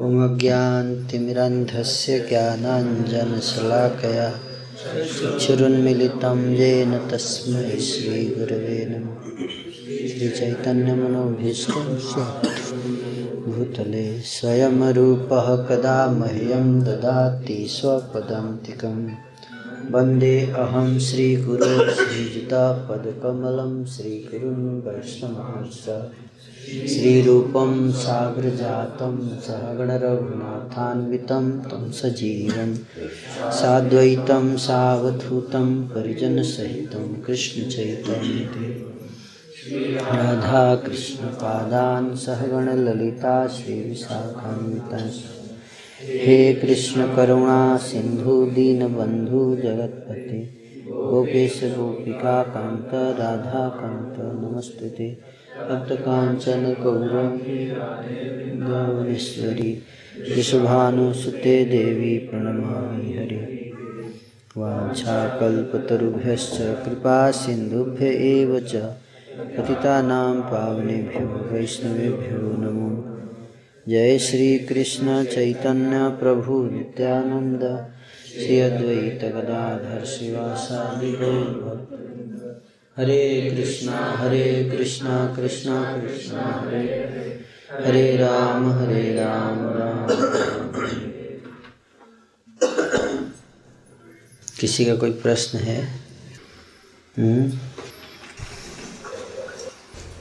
ओम अज्ञानतिमिरन्धस्य ज्ञानाञ्जनशलाकया चक्षुरुन्मीलितं येन तस्मै श्रीगुरवे नमः। श्रीचैतन्यमनोभीष्ट भूतले स्वयं रूपः कदा मह्यं ददाति स्वपदान्तिकं वन्दे अहं श्रीगुरो श्रीयुतापदकमलं श्रीगुरुं वैष्णवं श्रीरूपं साग्रजातं सहगणरघुनाथान्वितं तं सजीवं साद्वैतं सावधूतं परिजनसहितं कृष्णचैतन्यदेवं राधाकृष्णपादान् सहगणललिता श्रीविशाखान्वितं। हे कृष्णकरुणा सिन्धु दीनबन्धु जगत्पते गोपेश गोपिकाकान्त राधाकान्त नमस्ते ते। अब्धकांचन गौरवनेश्वरी विशुभानुसुते देवी प्रणमामि हरि। वाञ्छाकल्पतरुभ्यश्च कृपा सिन्धुभ्य एव च पतितानां पावनेभ्यो वैष्णवेभ्यो नमो। जय श्री कृष्ण चैतन्य प्रभु नित्यानंद श्री अद्वैत गदाधर श्रीवासादि गौरभक्त। हरे कृष्णा कृष्णा कृष्णा हरे हरे राम राम राम। किसी का कोई प्रश्न है?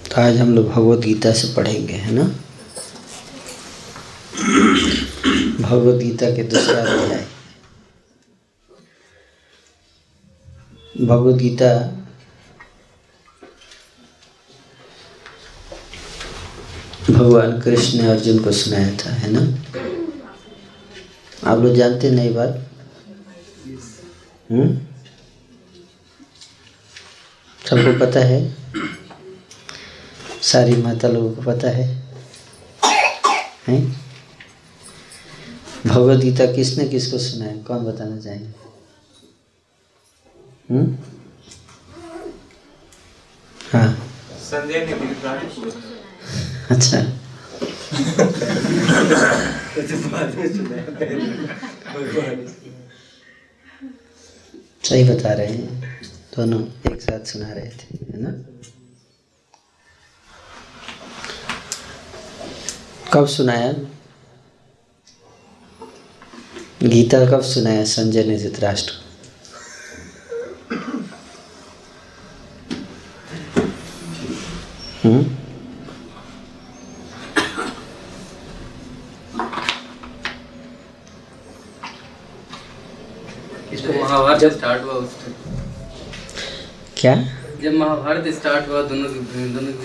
तो आज हम लोग भगवत गीता से पढ़ेंगे, है ना? भगवत गीता के दूसरा अध्याय। भगवत गीता भगवान कृष्ण ने अर्जुन को सुनाया था, है ना? आप लोग जानते नहीं बात। सबको पता है, सारी माता लोगों को पता है, हैं? भगवत गीता किसने किसको सुनाया, कौन बताना चाहेंगे? हाँ, संजय ने। अच्छा, सही बता रहे हैं, दोनों एक साथ सुना रहे थे, है ना? कब सुनाया गीता, कब सुनाया संजय ने धृतराष्ट्र को? क्या जब महाभारत स्टार्ट हुआ, दोनों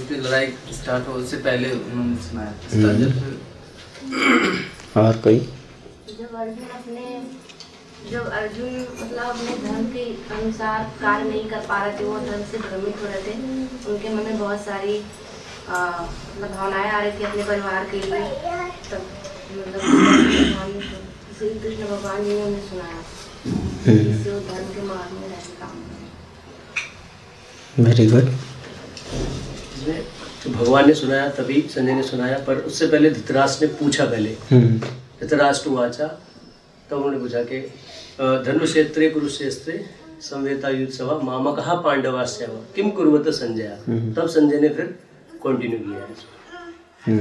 की लड़ाई स्टार्ट हुआ, उससे पहले उन्होंने सुनाया। और कोई? जब अर्जुन मतलब अपने धर्म के अनुसार कार्य नहीं कर पा रहे थे, वो धर्म से भ्रमित हो रहे थे, उनके मन में बहुत सारी मतलब भावनाएं आ रही थी अपने परिवार के लिए, तब मतलब श्री कृष्ण भगवान जी ने उन्हें सुनाया, जो धर्म के मार्ग में रहते काम। Very good. भगवान ने सुनाया, तभी संजय ने सुनाया, पर उससे पहले धृतराष्ट्र ने पूछा। पहले धृतराष्ट्र वाचा, तब उन्होंने पूछा कि धनुषेत्रे कुरुक्षेत्रे संवेता युद्ध सभा मामा कहा पांडवा सेवा किम कुर्वत संजय। तब संजय ने फिर कंटिन्यू किया।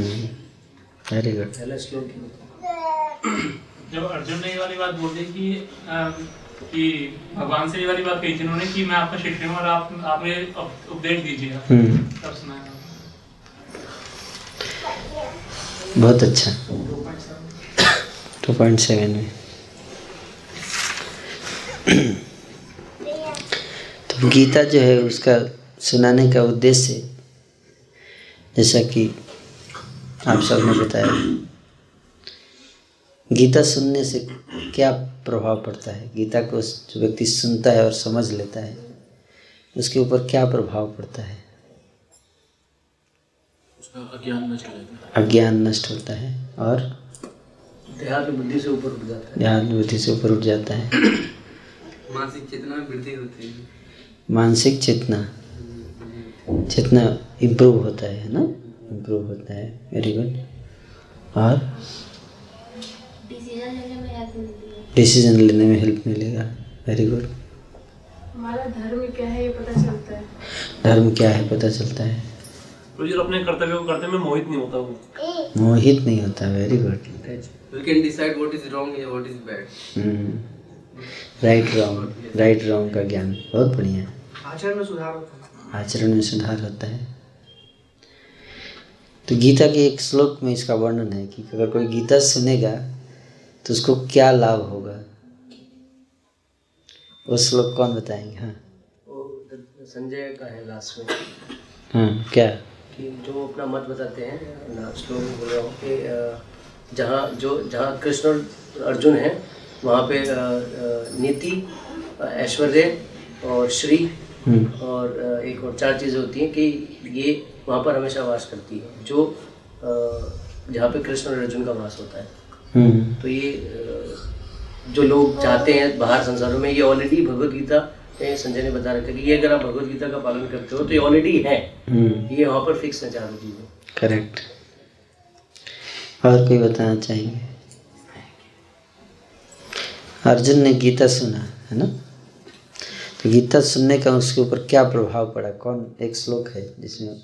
Very good. पहला श्लोक जब अर्जुन ने ये वाली बात बोल दी कि भगवान से ये वाली बात कही जिन्होंने कि मैं आपका शिष्य हूँ और आप मुझे उपदेश दीजिएगा, तब सुनाया। बहुत अच्छा। 2.7 में तो गीता जो है उसका सुनाने का उद्देश्य, जैसा कि आप सबने बताया, गीता सुनने से क्या प्रभाव पड़ता है, गीता को जो व्यक्ति सुनता है और समझ लेता है उसके ऊपर क्या प्रभाव पड़ता है? उसका अज्ञान नष्ट होता है और ध्यान बुद्धि से ऊपर उठ जाता है। ध्यान बुद्धि से ऊपर उठ जाता है। मानसिक चेतना में वृद्धि होती है। मानसिक चेतना इम्प्रूव होता है ना, इम्प्रूव होता है। Very good. और डिसीजन लेने में हेल्प मिलेगा। Very good. हमारा धर्म क्या है ये पता चलता है। धर्म क्या है पता चलता है। रोज़ अपने कर्तव्यों को करते में मोहित नहीं होता वो। मोहित नहीं होता। Very good. You can decide what is wrong या what is bad. Right wrong का ज्ञान बहुत बढ़िया है। आचरण में सुधार होता है। आचरण में सुधार होता है। तो गीता के एक श्लोक में इसका वर्णन है कि अगर कोई गीता सुनेगा तो उसको क्या लाभ होगा। वो श्लोक कौन बताएंगे। हाँ संजय का है लास्ट में। हाँ क्या कि जो अपना मत बताते हैं श्लोक बोल रहा हूँ कि जहाँ कृष्ण अर्जुन है वहाँ पे नीति ऐश्वर्य और श्री और एक और चार चीज़ें होती हैं कि ये वहाँ पर हमेशा वास करती है जो जहाँ पे कृष्ण और अर्जुन का वास होता है। तो ये जो लोग जाते हैं बाहर संसारों में ये ऑलरेडी भगवद गीता संजय ने बता रखा कि ये अगर आप भगवद गीता का पालन करते हो तो ये ऑलरेडी है। ये वहाँ पर फिक्स है चारों चीज़ें। करेक्ट। और कोई बताना चाहेंगे। अर्जुन ने गीता सुना है ना, तो गीता सुनने का उसके ऊपर क्या प्रभाव पड़ा। कौन एक श्लोक है जिसमें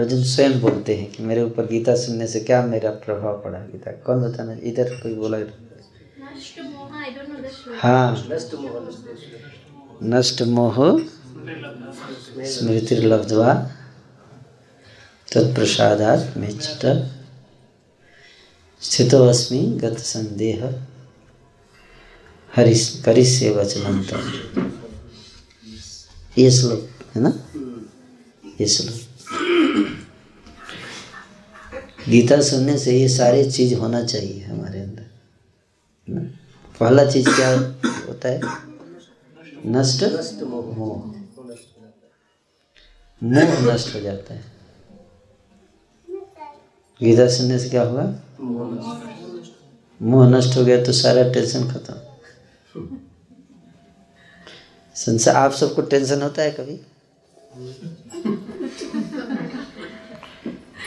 अर्जुन स्वयं बोलते हैं कि मेरे ऊपर गीता सुनने से क्या मेरा प्रभाव पड़ा। गीता कौन बताना। इधर कोई बोला। हाँ नष्ट मोह स्मृतिर्लब्ध्वा तत्प्रसादात् मे चित्त स्थितोऽस्मि गतसंदेह करिष्ये वचनन्तम्। ये श्लोक है ना। ये श्लोक गीता सुनने से ये सारी चीज़ होना चाहिए हमारे अंदर ना? पहला चीज़ क्या होता है। नष्ट मोह। मोह नष्ट हो जाता है। गीता सुनने से क्या हुआ। मोह नष्ट हो गया तो सारा टेंशन खत्म। संसार आप सबको टेंशन होता है कभी।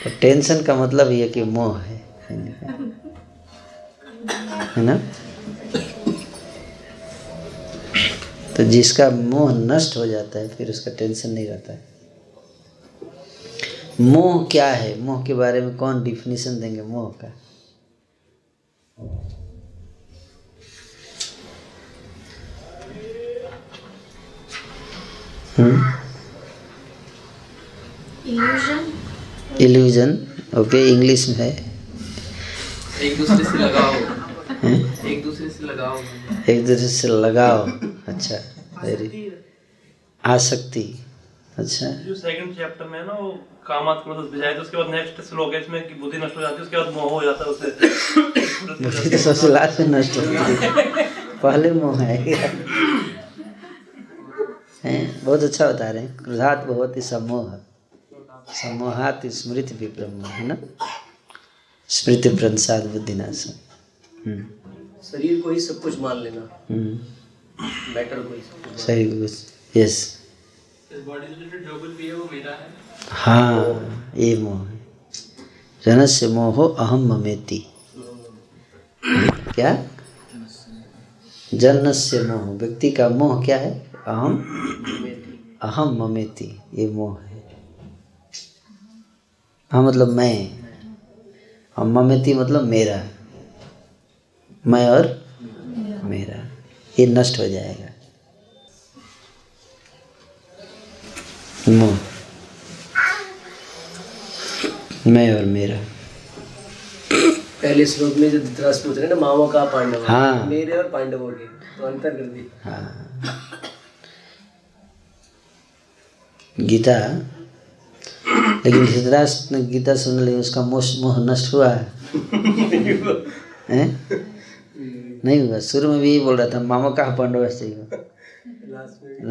और टेंशन का मतलब ये कि मोह है ना। तो जिसका मोह नष्ट हो जाता है फिर उसका टेंशन नहीं रहता है। मोह क्या है। मोह के बारे में कौन डिफिनेशन देंगे मोह का। इल्यूजन। ओके इंग्लिश में है एक दूसरे से लगाओ। अच्छा वेरी। आसक्ति। अच्छा जो सेकंड चैप्टर में है ना वो कामात क्रोधस विजायते उसके बाद नेक्स्ट श्लोक है इसमें कि बुद्धि नष्ट हो जाती है उसके बाद मोह हो जाता है उससे। बुद्धि तो सबसे लास्ट में नष्ट होती है। पहले मोह है। बहुत अच्छा बता रहे हैं। क्रोधात भवति सम्मोह सम्मोहात् स्मृति विभ्रम है ना। स्मृति भ्रंशात् बुद्धि नाशम्। शरीर को ही सब कुछ मान लेना। मैटर को ही सब कुछ। सही कुछ। यस। बॉडी रिलेटेड जो कुछ भी है वो मेरा है। हाँ ये मोह है। जनस्य मोहो अहम ममेति। क्या जनस्य मोह। व्यक्ति का मोह क्या है। अहम ममेति। ये मोह है। हाँ मतलब मैं। हम ममेति मतलब मेरा। मैं और मेरा ये नष्ट हो जाएगा। मोह मैं और मेरा। पहले श्लोक में जो धृतराष्ट्र पूछ रहे हैं ना मामा का पांडव। हाँ मेरे और पांडवों के तो अंतर कर दी। हाँ गीता लेकिन धृतराष्ट्र ने गीता सुन ली उसका मोह नष्ट हुआ है। नहीं हुआ। शुरू में भी यही बोल रहा था मामा का पांडव ऐसे ही।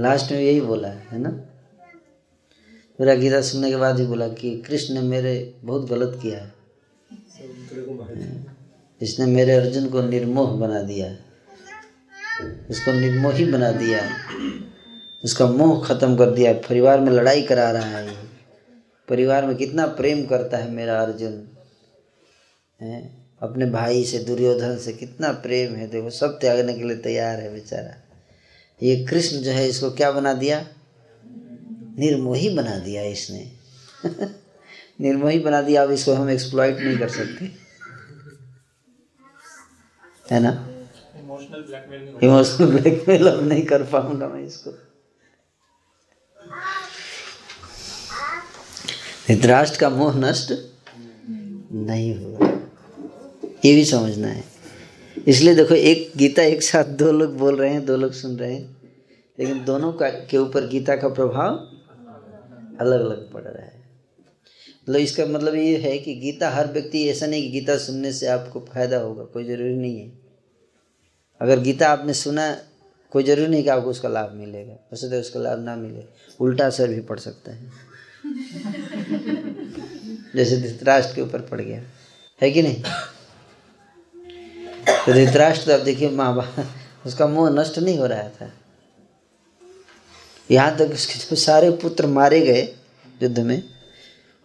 लास्ट में यही बोला है ना। पूरा गीता सुनने के बाद ही बोला कि कृष्ण ने मेरे बहुत गलत किया है। इसने मेरे अर्जुन को निर्मोह बना दिया। उसको निर्मोही बना दिया। उसका मोह खत्म कर दिया। परिवार में लड़ाई करा रहा है। परिवार में कितना प्रेम करता है मेरा अर्जुन है अपने भाई से दुर्योधन से कितना प्रेम है, देखो सब त्यागने के लिए तैयार है बेचारा। ये कृष्ण जो है इसको क्या बना दिया, निर्मोही बना दिया इसने निर्मोही बना दिया। अब इसको हम एक्सप्लॉइट नहीं कर सकते, है ना। इमोशनल ब्लैकमेल अब नहीं कर पाऊंगा मैं इसको। धृतराष्ट्र का मोह नष्ट नहीं होगा, ये भी समझना है। इसलिए देखो एक गीता एक साथ दो लोग बोल रहे हैं, दो लोग सुन रहे हैं, लेकिन दोनों का के ऊपर गीता का प्रभाव अलग अलग पड़ रहा है। मतलब इसका मतलब ये है कि गीता हर व्यक्ति, ऐसा नहीं कि गीता सुनने से आपको फायदा होगा, कोई ज़रूरी नहीं है। अगर गीता आपने सुना, कोई ज़रूरी नहीं कि आपको उसका लाभ मिलेगा, वैसे तो उसका लाभ ना मिले, उल्टा असर भी पड़ सकता है जैसे धृतराष्ट्र के ऊपर पड़ गया है कि नहीं। तो धृतराष्ट्र अब देखिए माँ बाप, उसका मोह नष्ट नहीं हो रहा था, यहाँ तक उसके जब सारे पुत्र मारे गए युद्ध में,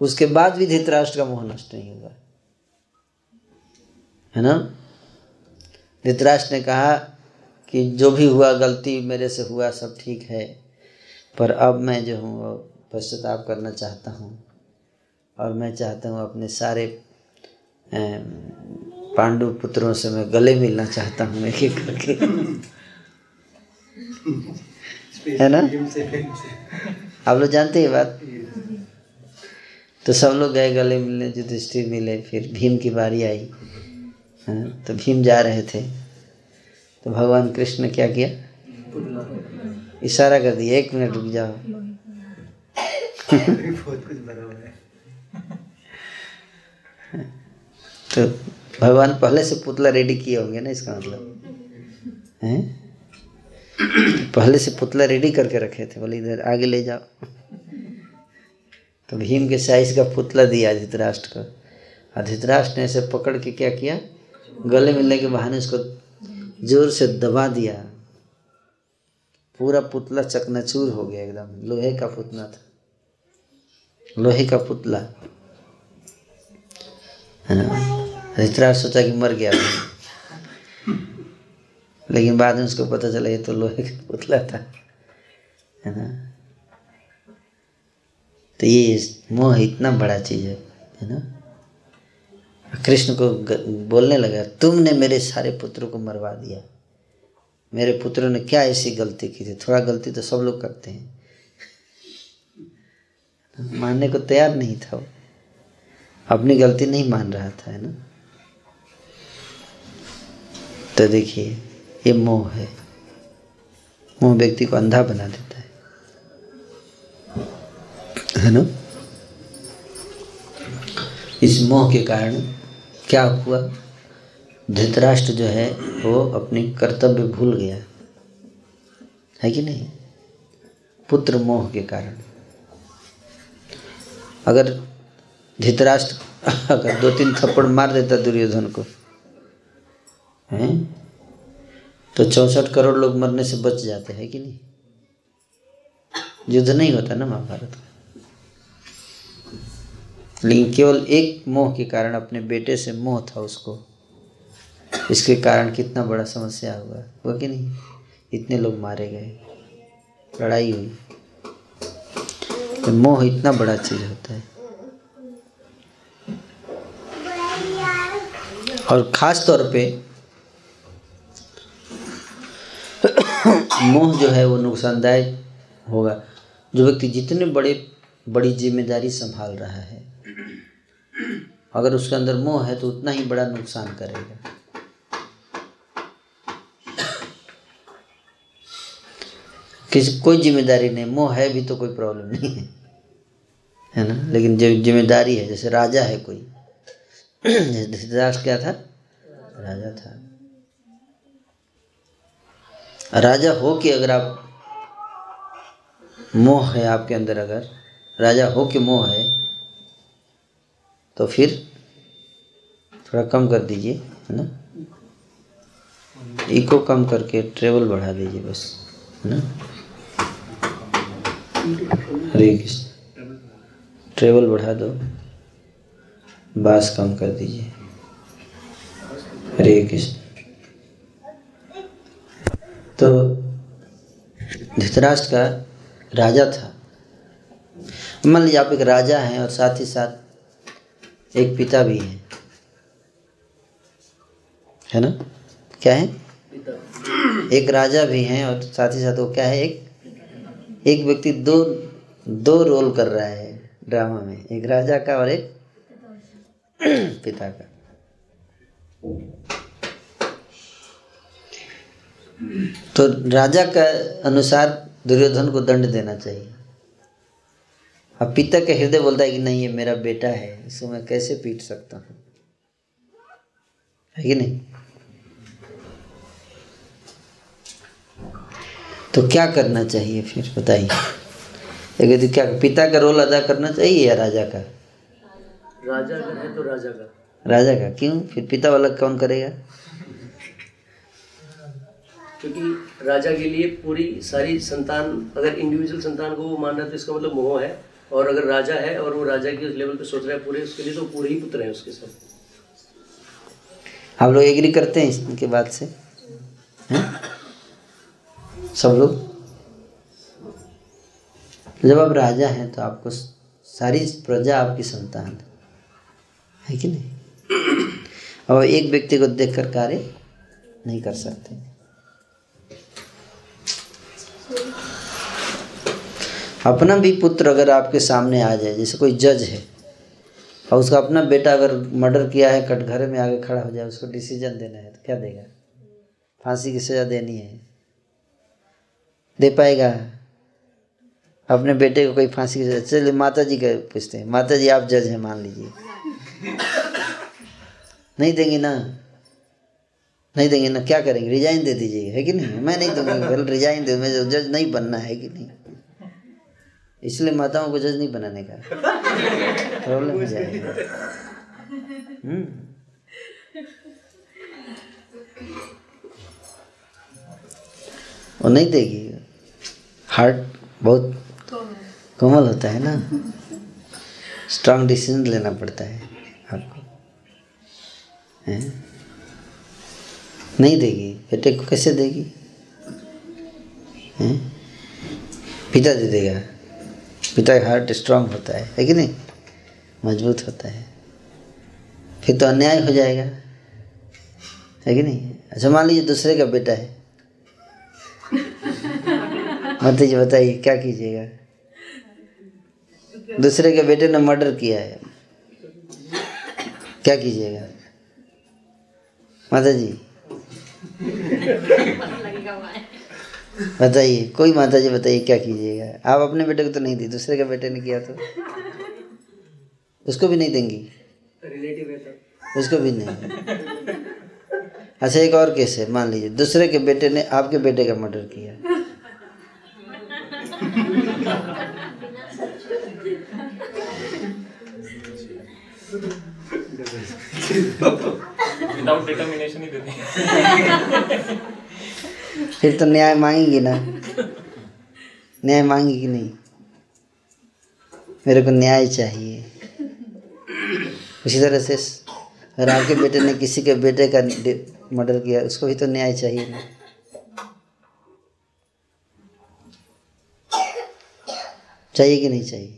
उसके बाद भी धृतराष्ट्र का मोह नष्ट नहीं हुआ, है ना। धृतराष्ट्र ने कहा कि जो भी हुआ गलती मेरे से हुआ, सब ठीक है, पर अब मैं जो हूँ वो पश्चाताप करना चाहता हूँ, और मैं चाहता हूँ अपने सारे पांडु पुत्रों से मैं गले मिलना चाहता हूँ एक एक करके, है ना। आप लोग जानते हैं बात। तो सब लोग गए गले मिलने, युधिष्ठिर मिले, फिर भीम की बारी आई, हाँ, तो भीम जा रहे थे तो भगवान कृष्ण ने क्या किया, इशारा कर दिया, 1 मिनट रुक जाओ तो भगवान पहले से पुतला रेडी किए होंगे ना, इसका मतलब है पहले से पुतला रेडी करके रखे थे, बोले इधर आगे ले जाओ तो भीम के साइज का पुतला दिया धृतराष्ट्र को, और धृतराष्ट्र ने इसे पकड़ के क्या किया, गले मिलने के बहाने उसको जोर से दबा दिया, पूरा पुतला चकनाचूर हो गया एकदम, लोहे का पुतला था, लोहे का पुतला, है ना। धृतराष्ट्र सोचा कि मर गया लेकिन बाद में उसको पता चला ये तो लोहे का पुतला था, है ना। तो ये मोह इतना बड़ा चीज़ है ना। कृष्ण को बोलने लगा, तुमने मेरे सारे पुत्रों को मरवा दिया, मेरे पुत्रों ने क्या ऐसी गलती की थी, थोड़ा गलती तो सब लोग करते हैं। मानने को तैयार नहीं था वो, अपनी गलती नहीं मान रहा था, है ना। तो देखिए ये मोह है, मोह व्यक्ति को अंधा बना देता है ना। इस मोह के कारण क्या हुआ, धृतराष्ट्र जो है वो अपने कर्तव्य भूल गया, है कि नहीं, पुत्र मोह के कारण। अगर धृतराष्ट्र अगर 2-3 थप्पड़ मार देता दुर्योधन को, हैं, तो 64 करोड़ लोग मरने से बच जाते, हैं कि नहीं, युद्ध नहीं होता ना महाभारत का। लेकिन केवल एक मोह के कारण, अपने बेटे से मोह था उसको, इसके कारण कितना बड़ा समस्या हुआ, हुआ कि नहीं, इतने लोग मारे गए, लड़ाई हुई। तो मोह इतना बड़ा चीज़ होता है, और ख़ास तौर पे मोह जो है वो नुकसानदायक होगा। जो व्यक्ति जितने बड़ी जिम्मेदारी संभाल रहा है, अगर उसके अंदर मोह है तो उतना ही बड़ा नुकसान करेगा। किसी कोई जिम्मेदारी नहीं, मोह है भी तो कोई प्रॉब्लम नहीं है, है ना। लेकिन जो जिम्मेदारी है, जैसे राजा है कोई, धृतराष्ट्र क्या था, राजा था। राजा हो के अगर आप मोह है आपके अंदर, अगर राजा हो के मोह है तो फिर थोड़ा कम कर दीजिए, है ना, इको कम करके ट्रेवल बढ़ा दीजिए बस, है ना। हरे कृष्ण, ट्रेवल बढ़ा दो, बास कम कर दीजिए। हरे कृष्ण। तो धृतराष्ट्र का राजा था, मान लीजिए आप एक राजा हैं और साथ ही साथ एक पिता भी हैं, है ना? क्या है? एक राजा भी हैं और साथ ही साथ वो क्या है, एक व्यक्ति दो रोल कर रहा है ड्रामा में, एक राजा का और एक पिता का। तो राजा का अनुसार दुर्योधन को दंड देना चाहिए। अब पिता के हृदय बोलता है कि नहीं, ये मेरा बेटा है, इसको मैं कैसे पीट सकता हूँ, है कि नहीं? तो क्या करना चाहिए फिर बताइए, यदि क्या पिता का रोल अदा करना चाहिए या राजा का? राजा का है तो राजा का क्यों? फिर पिता वाला कौन करेगा? क्योंकि राजा के लिए पूरी सारी संतान, अगर इंडिविजुअल संतान को वो मान रहा है तो इसका मतलब मोह है, और अगर राजा है और वो राजा के उस लेवल पे सोच रहा है पूरे, उसके लिए तो पूरे ही पुत्र हैं उसके साथ। आप लोग एग्री करते हैं इसके बाद से, हैं सब लोग? जब आप राजा हैं तो आपको सारी प्रजा आपकी संतान है कि नहीं? और एक व्यक्ति को देखकर कार्य नहीं कर सकते। अपना भी पुत्र अगर आपके सामने आ जाए, जैसे कोई जज है और उसका अपना बेटा अगर मर्डर किया है, कटघरे में आगे खड़ा हो जाए, उसको डिसीजन देना है तो क्या देगा? फांसी की सज़ा देनी है, दे पाएगा अपने बेटे को कोई फांसी की सज़ा? चलिए माता जी का पूछते हैं, माता जी आप जज हैं मान लीजिए, नहीं देंगी ना? नहीं देंगे ना, क्या करेंगे? रिजाइन दे दीजिए, है कि नहीं? मैं नहीं दूंगी, कल रिजाइन दे, मैं जज नहीं बनना, है कि नहीं? इसलिए माताओं को जज नहीं बनाने का प्रॉब्लम हो जाएगा। वो नहीं देगी, हार्ट बहुत कोमल होता है ना, स्ट्रांग डिसीजन लेना पड़ता है आपको, है? नहीं देगी, बेटे को कैसे देगी, है? पिता दे देगा, पिता का हार्ट स्ट्रांग होता है कि नहीं, मजबूत होता है। फिर तो अन्याय हो जाएगा, है कि नहीं? अच्छा मान लीजिए दूसरे का बेटा है, माता जी बताइए क्या कीजिएगा? दूसरे के बेटे ने मर्डर किया है, क्या कीजिएगा माता जी? बताइए, कोई माता जी बताइए क्या कीजिएगा? आप अपने बेटे को तो नहीं दी, दूसरे के बेटे ने किया तो उसको भी नहीं देंगी, रिलेटिव है तो उसको भी नहीं। अच्छा एक और केस है, मान लीजिए दूसरे के बेटे ने आपके बेटे का मर्डर किया, विदाउट डिटरमिनेशन ही देते, फिर तो न्याय मांगेगी ना? न्याय मांगेगी कि नहीं? मेरे को न्याय चाहिए। उसी तरह से अगर आपके बेटे ने किसी के बेटे का मर्डर किया, उसको भी तो न्याय चाहिए ना? चाहिए कि नहीं चाहिए?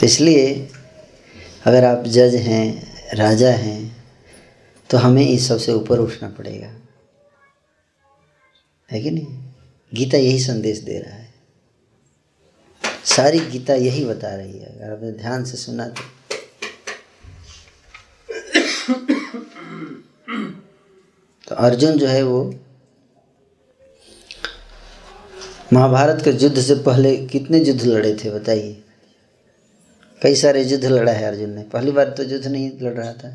तो इसलिए अगर आप जज हैं, राजा हैं, तो हमें इस सबसे ऊपर उठना पड़ेगा, है कि नहीं? गीता यही संदेश दे रहा है, सारी गीता यही बता रही है, अगर आपने ध्यान से सुना तो। तो अर्जुन जो है वो महाभारत के युद्ध से पहले कितने युद्ध लड़े थे बताइए? कई सारे युद्ध लड़ा है अर्जुन ने। पहली बार तो युद्ध नहीं लड़ रहा था,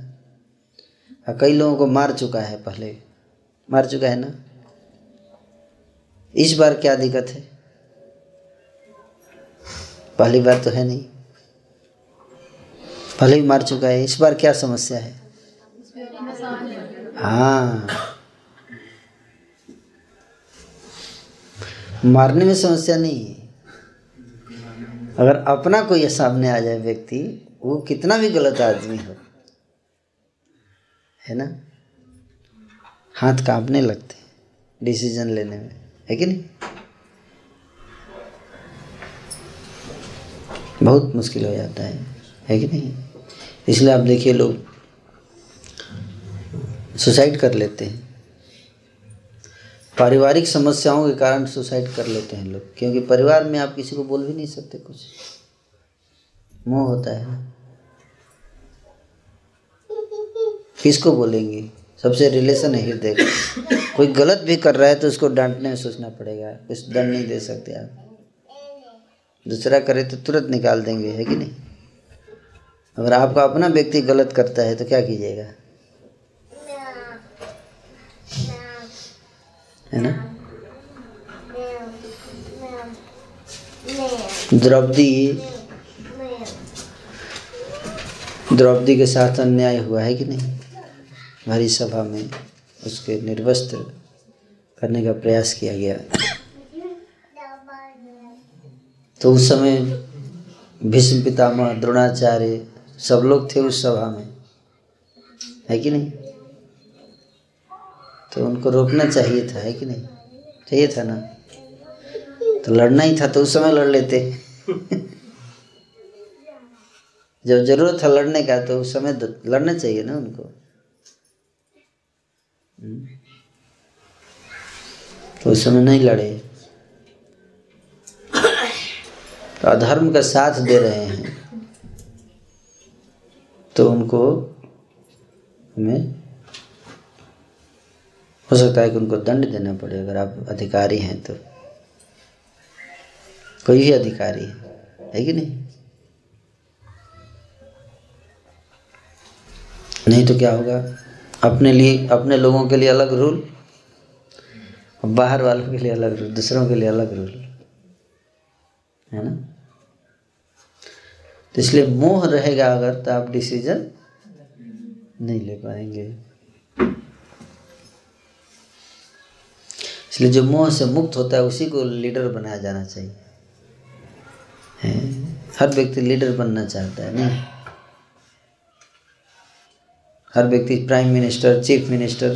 और कई लोगों को मार चुका है, पहले मार चुका है ना। इस बार क्या दिक्कत है? पहली बार तो है नहीं, पहले ही मार चुका है, इस बार क्या समस्या है? हाँ, मारने में समस्या नहीं है, अगर अपना कोई सामने आ जाए व्यक्ति, वो कितना भी गलत आदमी हो, है ना, हाथ कांपने लगते डिसीजन लेने में, है कि नहीं? बहुत मुश्किल हो जाता है कि नहीं? इसलिए आप देखिए लोग सुसाइड कर लेते हैं, पारिवारिक समस्याओं के कारण सुसाइड कर लेते हैं लोग, क्योंकि परिवार में आप किसी को बोल भी नहीं सकते, कुछ मोह होता है ना, किसको बोलेंगे? सबसे रिलेशन है हृदय का। कोई गलत भी कर रहा है तो उसको डांटने में सोचना पड़ेगा, कुछ दंड नहीं दे सकते आप, दूसरा करे तो तुरंत निकाल देंगे, है कि नहीं? अगर आपका अपना व्यक्ति गलत करता है तो क्या कीजिएगा, है ना? द्रौपदी के साथ अन्याय हुआ है कि नहीं? भरी सभा में उसके निर्वस्त्र करने का प्रयास किया गया, तो उस समय भीष्म पितामह, द्रोणाचार्य सब लोग थे उस सभा में, है कि नहीं? तो उनको रोकना चाहिए था, है कि नहीं? चाहिए था ना, तो लड़ना ही था तो उस समय लड़ लेते जब जरूरत था लड़ने का तो उस समय लड़ना चाहिए ना उनको। तो उस समय नहीं लड़े, तो अधर्म का साथ दे रहे हैं तो उनको, हमें हो सकता है कि उनको दंड देना पड़े, अगर आप अधिकारी हैं तो, कोई भी अधिकारी है कि नहीं? नहीं तो क्या होगा, अपने लिए, अपने लोगों के लिए अलग रूल, बाहर वालों के लिए अलग रूल, दूसरों के लिए अलग रूल, है ना? तो इसलिए मोह रहेगा अगर, तो आप डिसीजन नहीं ले पाएंगे। इसलिए जो मोह से मुक्त होता है उसी को लीडर बनाया जाना चाहिए, है? हर व्यक्ति लीडर बनना चाहता है नहीं, हर व्यक्ति प्राइम मिनिस्टर, चीफ मिनिस्टर,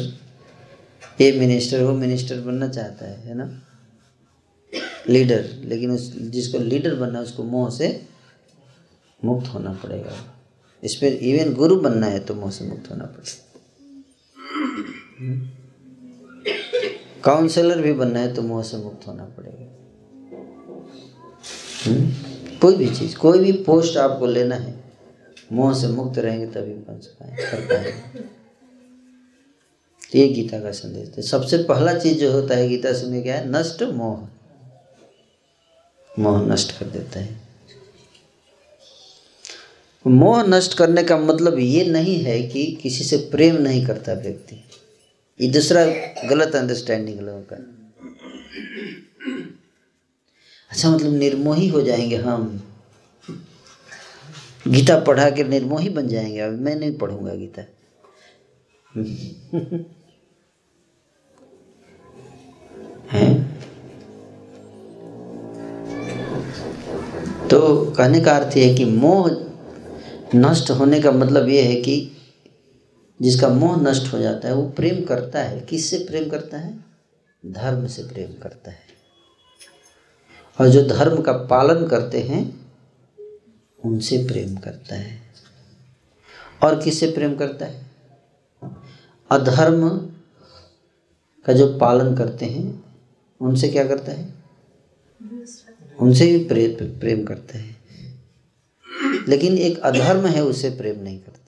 ये मिनिस्टर, वो मिनिस्टर बनना चाहता है ना, लीडर। लेकिन उस जिसको लीडर बनना है उसको मोह से मुक्त होना पड़ेगा, इसमें इवन गुरु बनना है तो मोह से मुक्त होना पड़ेगा, काउंसलर भी बनना है तो मोह से मुक्त होना पड़ेगा। कोई भी चीज़, कोई भी पोस्ट आपको लेना है, मोह से मुक्त रहेंगे तभी बन पाएंगे। ये गीता का संदेश है। सबसे पहला चीज़ जो होता है गीता से में क्या है, नष्ट मोह, मोह नष्ट कर देता है। मोह नष्ट करने का मतलब ये नहीं है कि किसी से प्रेम नहीं करता व्यक्ति, ये दूसरा गलत अंडरस्टैंडिंग लोगों का। अच्छा मतलब निर्मोही हो जाएंगे हम, गीता पढ़ा के निर्मोही बन जाएंगे, अब मैं नहीं पढ़ूंगा गीता है? तो कहने का अर्थ यह है कि मोह नष्ट होने का मतलब ये है कि जिसका मोह नष्ट हो जाता है वो प्रेम करता है। किससे प्रेम करता है? धर्म से प्रेम करता है, और जो धर्म का पालन करते हैं उनसे प्रेम करता है। और किससे प्रेम करता है? अधर्म का जो पालन करते हैं उनसे क्या करता है? उनसे भी प्रेम करता है। लेकिन एक अधर्म है उससे प्रेम नहीं करता।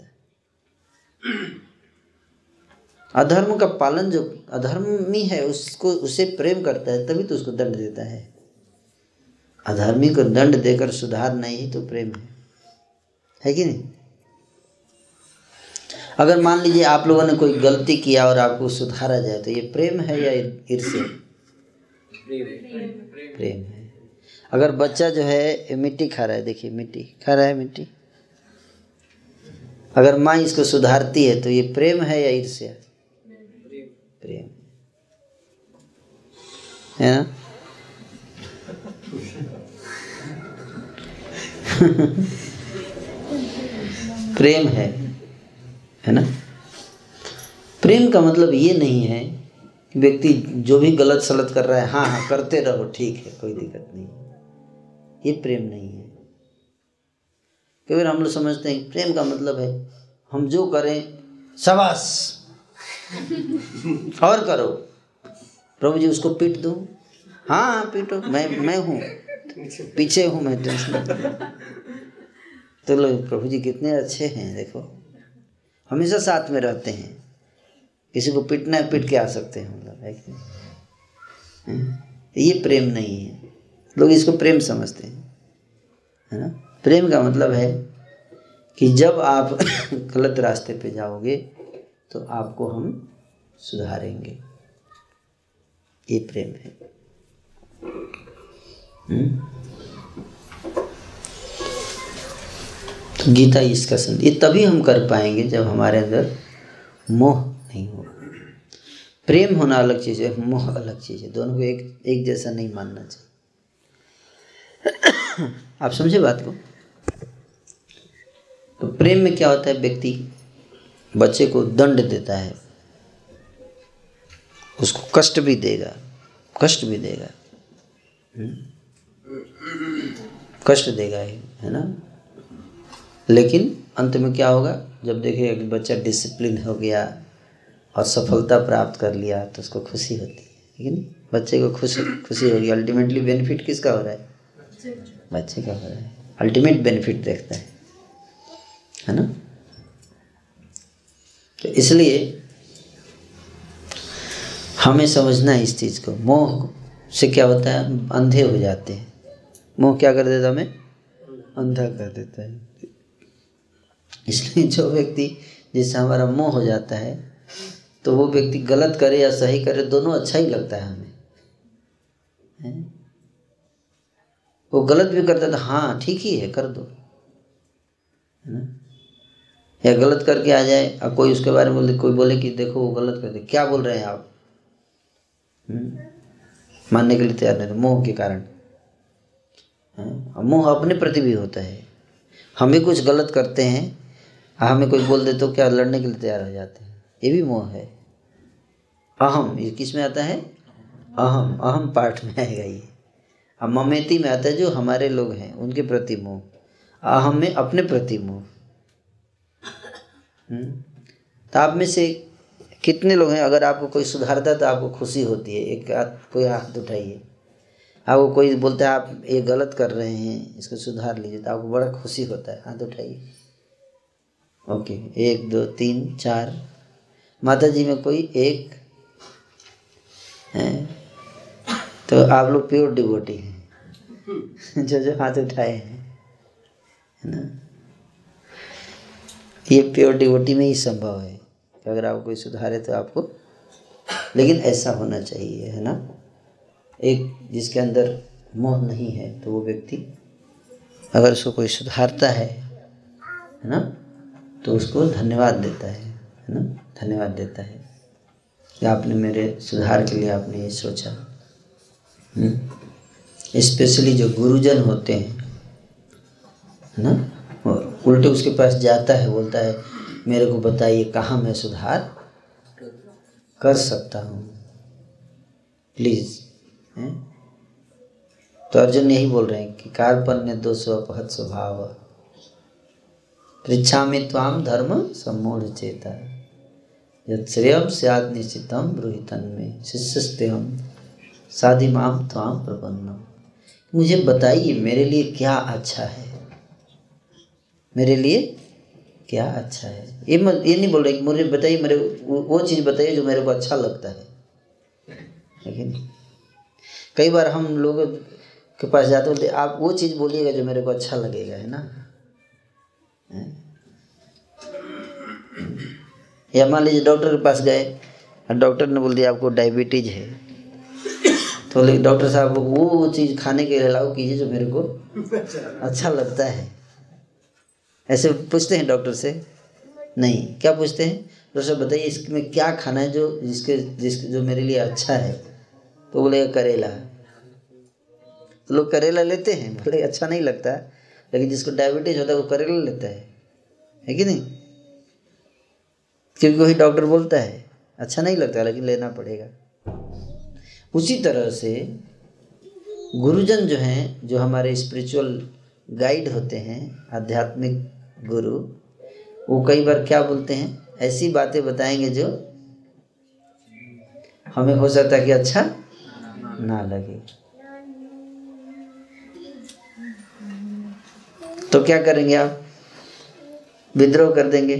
अधर्म का पालन जो अधर्मी है उसको, उसे प्रेम करता है तभी तो उसको दंड देता है। अधर्मी को दंड देकर सुधारना ही तो प्रेम है कि नहीं? अगर मान लीजिए आप लोगों ने कोई गलती किया और आपको सुधारा जाए तो ये प्रेम है या ईर्ष्या? प्रेम है। अगर बच्चा जो है मिट्टी खा रहा है, देखिए मिट्टी खा रहा है, मिट्टी, अगर माँ इसको सुधारती है तो ये प्रेम है या ईर्ष्या? प्रेम है ना? प्रेम है ना। प्रेम का मतलब ये नहीं है कि व्यक्ति जो भी गलत सलत कर रहा है हाँ हाँ करते रहो ठीक है कोई दिक्कत नहीं, ये प्रेम नहीं है। कभी हम लोग समझते हैं प्रेम का मतलब है हम जो करें शाबाश और करो, प्रभु जी उसको पीट दूं, हाँ पीटो, मैं हूँ पीछे हूँ मैं तो लोग प्रभु जी कितने अच्छे हैं, देखो हमेशा साथ में रहते हैं, किसी को पीटना है पीट के आ सकते हैं मतलब। ये प्रेम नहीं है, लोग इसको प्रेम समझते हैं, है ना। प्रेम का मतलब है कि जब आप गलत रास्ते पे जाओगे तो आपको हम सुधारेंगे, ये प्रेम है। तो गीता इसका संदेश, ये तभी हम कर पाएंगे जब हमारे अंदर मोह नहीं होगा। प्रेम होना अलग चीज़ है, मोह अलग चीज़ है, दोनों को एक जैसा नहीं मानना चाहिए। आप समझे बात को। तो प्रेम में क्या होता है, व्यक्ति बच्चे को दंड देता है, उसको कष्ट भी देगा, कष्ट भी देगा, कष्ट देगा ही, है ना। लेकिन अंत में क्या होगा, जब देखे बच्चा डिसिप्लिन हो गया और सफलता प्राप्त कर लिया तो उसको खुशी होती है, लेकिन बच्चे को खुशी होगी। अल्टीमेटली बेनिफिट किसका हो रहा है, बच्चे का हो रहा है, अल्टीमेट बेनिफिट देखता है ना। तो इसलिए हमें समझना है इस चीज़ को। मोह से क्या होता है, अंधे हो जाते हैं। मोह क्या कर देता है, हमें अंधा कर देता है। इसलिए जो व्यक्ति जिससे हमारा मोह हो जाता है तो वो व्यक्ति गलत करे या सही करे दोनों अच्छा ही लगता है हमें, है? वो गलत भी करता था हाँ ठीक ही है कर दो, है ना। या गलत करके आ जाए और कोई उसके बारे में बोले, कोई बोले कि देखो वो गलत कर दे, क्या बोल रहे हैं आप, मानने के लिए तैयार नहीं। मोह के कारण, मोह अपने प्रति भी होता है। हम भी कुछ गलत करते हैं, हमें कोई बोल दे तो क्या लड़ने के लिए तैयार हो जाते हैं, ये भी मोह है। अहम, ये किस में आता है, अहम, अहम पार्ट में आएगा ये। अब ममेती में आता है जो हमारे लोग हैं उनके प्रति मोह, अहम में अपने प्रति मोह। तो आप में से कितने लोग हैं, अगर आपको कोई सुधारता तो आपको खुशी होती है, एक कोई हाथ उठाइए। आपको कोई बोलता है आप ये गलत कर रहे हैं इसको सुधार लीजिए तो आपको बड़ा खुशी होता है, हाथ उठाइए। ओके, 1 2 3 4, माता जी में कोई एक है तो आप लोग प्योर डिवोटी हैं जो हाथ उठाए हैं, है ना। ये प्योर डिवोटी में ही संभव है, अगर आप कोई सुधारे तो आपको, लेकिन ऐसा होना चाहिए, है ना। एक जिसके अंदर मोह नहीं है तो वो व्यक्ति अगर उसको कोई सुधारता है ना, तो उसको धन्यवाद देता है ना, धन्यवाद देता है कि आपने मेरे सुधार के लिए आपने ये सोचा। स्पेशली जो गुरुजन होते हैं, है ना, वो उल्टे उसके पास जाता है, बोलता है मेरे को बताइए कहाँ मैं सुधार कर सकता हूँ प्लीज़, है? तो अर्जुन यही बोल रहे हैं कि कार्पण्य दोषो अपहत स्वभाव पृच्छामि त्वाम धर्म सम्मूढ़ चेता यत् श्रेयं स्यात् निश्चितं ब्रूहि तन्मे शिष्यस्तेहं साधिमां त्वां प्रपन्नम। मुझे बताइए मेरे लिए क्या अच्छा है, मेरे लिए क्या अच्छा है। ये नहीं बोल रहे मुझे बताइए, मेरे वो चीज़ बताइए जो मेरे को अच्छा लगता है। लेकिन कई बार हम लोगों के पास जाते होते आप वो चीज़ बोलिएगा जो मेरे को अच्छा लगेगा, है ना। या मान लीजिए डॉक्टर के पास गए और डॉक्टर ने बोल दिया आपको डायबिटीज है तो लेकिन डॉक्टर साहब वो चीज़ खाने के लिए अलाउ कीजिए जो मेरे को अच्छा लगता है। ऐसे पूछते हैं डॉक्टर से? नहीं। क्या पूछते हैं, डॉक्टर साहब बताइए इसमें क्या खाना है जो जिसके जो मेरे लिए अच्छा है। तो बोले करेला, तो लोग करेला लेते हैं, बोले अच्छा नहीं लगता, लेकिन जिसको डायबिटीज होता है वो करेला लेता है कि नहीं, क्योंकि वही डॉक्टर बोलता है। अच्छा नहीं लगता लेकिन लेना पड़ेगा। उसी तरह से गुरुजन जो हैं, जो हमारे स्पिरिचुअल गाइड होते हैं, आध्यात्मिक गुरु, वो कई बार क्या बोलते हैं, ऐसी बातें बताएंगे जो हमें हो सकता है कि अच्छा ना लगे। तो क्या करेंगे आप, विद्रोह कर देंगे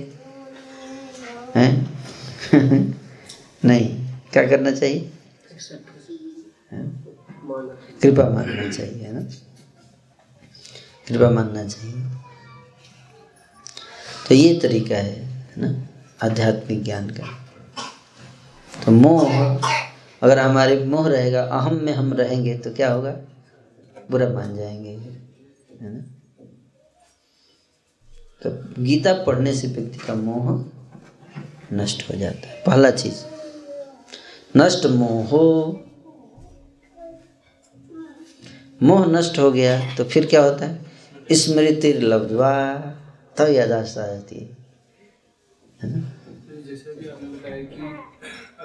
हैं? नहीं, क्या करना चाहिए, कृपा मानना चाहिए, है ना, कृपा मानना चाहिए। तो ये तरीका है ना आध्यात्मिक ज्ञान का। तो मोह, अगर हमारे मोह रहेगा, अहम में हम रहेंगे तो क्या होगा, बुरा मान जाएंगे, है ना। तो गीता पढ़ने से व्यक्ति का मोह नष्ट हो जाता है। पहला चीज नष्ट मोह, मोह नष्ट हो गया तो फिर क्या होता है, स्मृति लब्ध्वा, तब याददाश्त आ जाती है ना। जैसे भी आपने बताया कि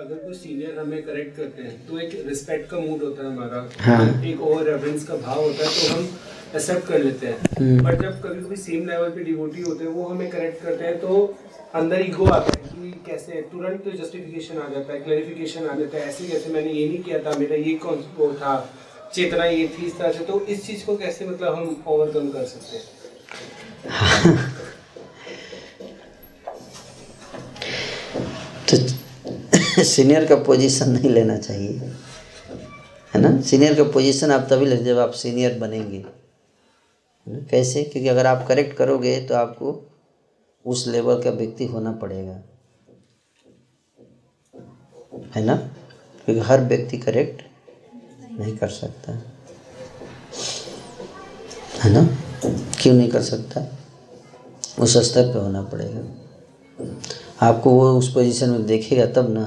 अगर कोई सीनियर हमें करेक्ट करते हैं तो एक रिस्पेक्ट का मूड होता है हमारा, हाँ। एक ओवर रेवरेंस का भाव होता है तो हम एक्सेप्ट कर लेते हैं। बट जब कभी कोई सेम लेवल पे डिवोटी होते हैं वो हमें करेक्ट करते हैं तो अंदर ईगो आता है कि कैसे, तुरंत तो जस्टिफिकेशन आ जाता है, क्लैरिफिकेशन आ जाता है, ऐसे कैसे, मैंने ये नहीं किया था, मेरा ये कौन वो था, चेतना ये थी, इस तरह से। तो इस चीज़ को कैसे मतलब हम ओवरकम कर सकते हैं? तो सीनियर का पोजीशन नहीं लेना चाहिए, है ना। सीनियर का पोजीशन आप तभी लेंगे जब आप सीनियर बनेंगे, है ना? कैसे, क्योंकि अगर आप करेक्ट करोगे तो आपको उस लेवल का व्यक्ति होना पड़ेगा, है ना, क्योंकि हर व्यक्ति करेक्ट नहीं कर सकता, है ना। क्यों नहीं कर सकता, उस स्तर पे होना पड़ेगा, आपको वो उस पोजीशन में देखेगा तब ना।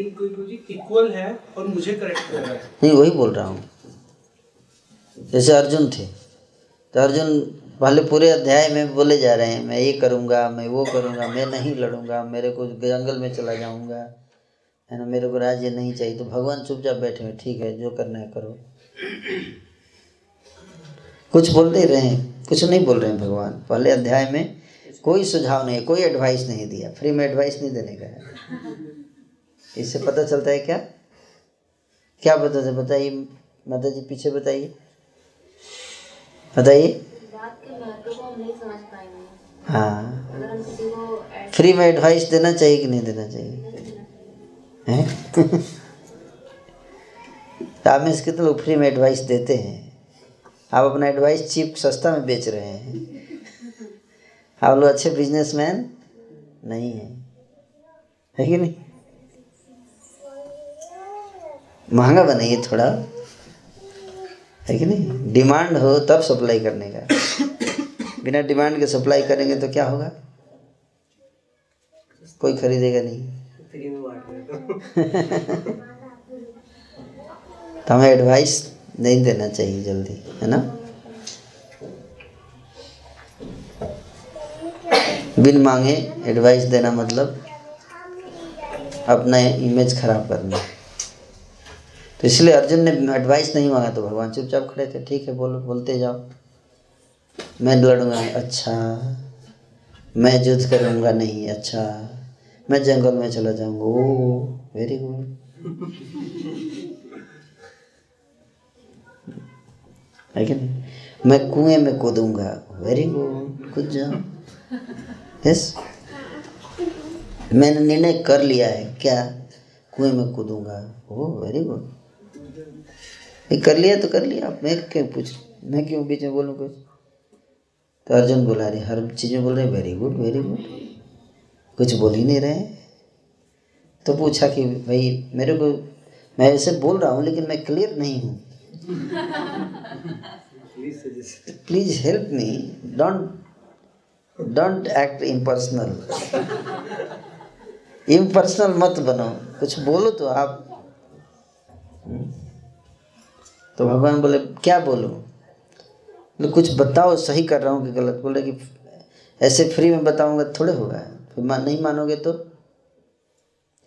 इक्वल है और मुझे करेक्ट कर रहा है, नहीं वही बोल रहा हूँ। जैसे अर्जुन थे, तो अर्जुन पहले पूरे अध्याय में बोले जा रहे हैं, मैं ये करूँगा, मैं वो करूँगा, मैं नहीं लड़ूंगा, मेरे को जंगल में चला जाऊँगा, है ना, मेरे को राज्य नहीं चाहिए। तो भगवान चुपचाप बैठे हैं, ठीक है जो करना है करो, कुछ बोल दे रहे हैं, कुछ नहीं बोल रहे हैं। भगवान पहले अध्याय में कोई सुझाव नहीं, कोई एडवाइस नहीं दिया, फ्री में एडवाइस नहीं देने का है। इससे पता चलता है क्या, क्या पता चलता, बताइए माता जी, पीछे बताइए, बताइए। हाँ, फ्री में एडवाइस देना चाहिए कि नहीं देना चाहिए, हैं? तो आप में से कितने लोग फ्री में एडवाइस देते हैं? आप अपना एडवाइस चीप सस्ता में बेच रहे हैं। आप लोग अच्छे बिजनेसमैन नहीं हैं, है कि नहीं। महंगा बनाइए थोड़ा, है कि नहीं, डिमांड हो तब सप्लाई करने का। बिना डिमांड के सप्लाई करेंगे तो क्या होगा, कोई खरीदेगा नहीं। तो हमें एडवाइस नहीं देना चाहिए जल्दी, है ना। बिन मांगे एडवाइस देना मतलब अपना इमेज खराब करना। तो इसलिए अर्जुन ने एडवाइस नहीं मांगा तो भगवान चुपचाप खड़े थे, ठीक है बोलो, बोलते जाओ, मैं लड़ूंगा, अच्छा, मैं युद्ध करूंगा, नहीं, अच्छा, मैं जंगल में चला जाऊंगा, ओ वेरी गुड, है कि नहीं, मैं कुएं में कूदूंगा, वेरी गुड, कूद जाओ, यस, मैंने निर्णय कर लिया है, क्या, कुएं में कूदूंगा, ओ वेरी गुड, कर लिया तो कर लिया, मैं क्यों पूछ, मैं क्यों बीच में बोलूँ कुछ। तो अर्जुन बोला रहे, हर चीज़ में बोल रहे वेरी गुड वेरी गुड, कुछ बोल ही नहीं रहे। तो पूछा कि भाई मेरे को, मैं ऐसे बोल रहा हूँ लेकिन मैं क्लियर नहीं हूँ, please help me, don't act impersonal, impersonal मत बनो, कुछ बोलो तो आप। तो भगवान बोले क्या बोलो, कुछ बताओ सही कर रहा हूँ कि गलत। बोले कि ऐसे फ्री में बताऊंगा थोड़े होगा, फिर नहीं मानोगे तो।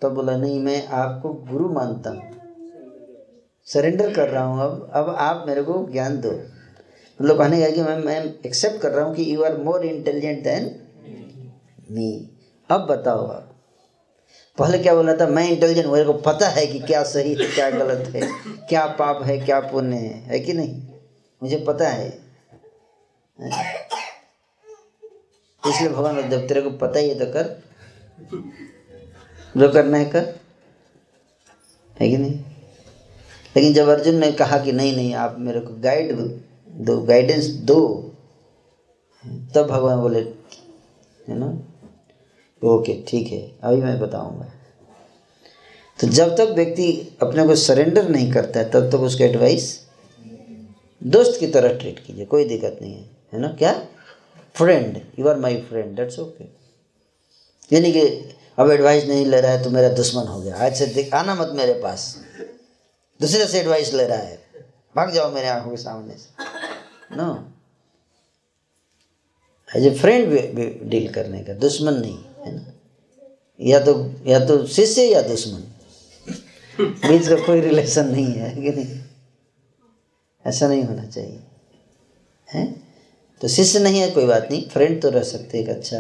तब बोला नहीं, मैं आपको गुरु मानता हूँ, सरेंडर कर रहा हूँ, अब आप मेरे को ज्ञान दो। मतलब कहने का कि मैं एक्सेप्ट कर रहा हूँ कि you are more intelligent than me. अब बताओ आप। पहले क्या बोला था, मैं इंटेलिजेंट, मेरे को पता है कि क्या सही है क्या गलत है, क्या पाप है क्या पुण्य है कि नहीं, मुझे पता है। इसलिए भगवान जब तेरे को पता ही है तो कर, जो करना है कर, है कि नहीं। लेकिन जब अर्जुन ने कहा कि नहीं नहीं आप मेरे को गाइड दो, गाइडेंस दो, तब भगवान बोले है ना ओके ठीक है अभी मैं बताऊंगा। तो जब तक व्यक्ति अपने को सरेंडर नहीं करता है तब तक उसका एडवाइस दोस्त की तरह ट्रीट कीजिए, कोई दिक्कत नहीं है, है ना। क्या friend, you are my friend, that's okay. यानी कि अब एडवाइस नहीं ले रहा है तो मेरा दुश्मन हो गया, आज से आना मत मेरे पास, दूसरे से एडवाइस ले रहा है भाग जाओ मेरे आंखों के सामने से। No, as a friend deal करने का, दुश्मन नहीं, है ना। या तो शिष्य या दुश्मन, बीच का कोई रिलेशन नहीं है कि नहीं, ऐसा नहीं होना चाहिए है। तो शिष्य नहीं है कोई बात नहीं, फ्रेंड तो रह सकते एक अच्छा,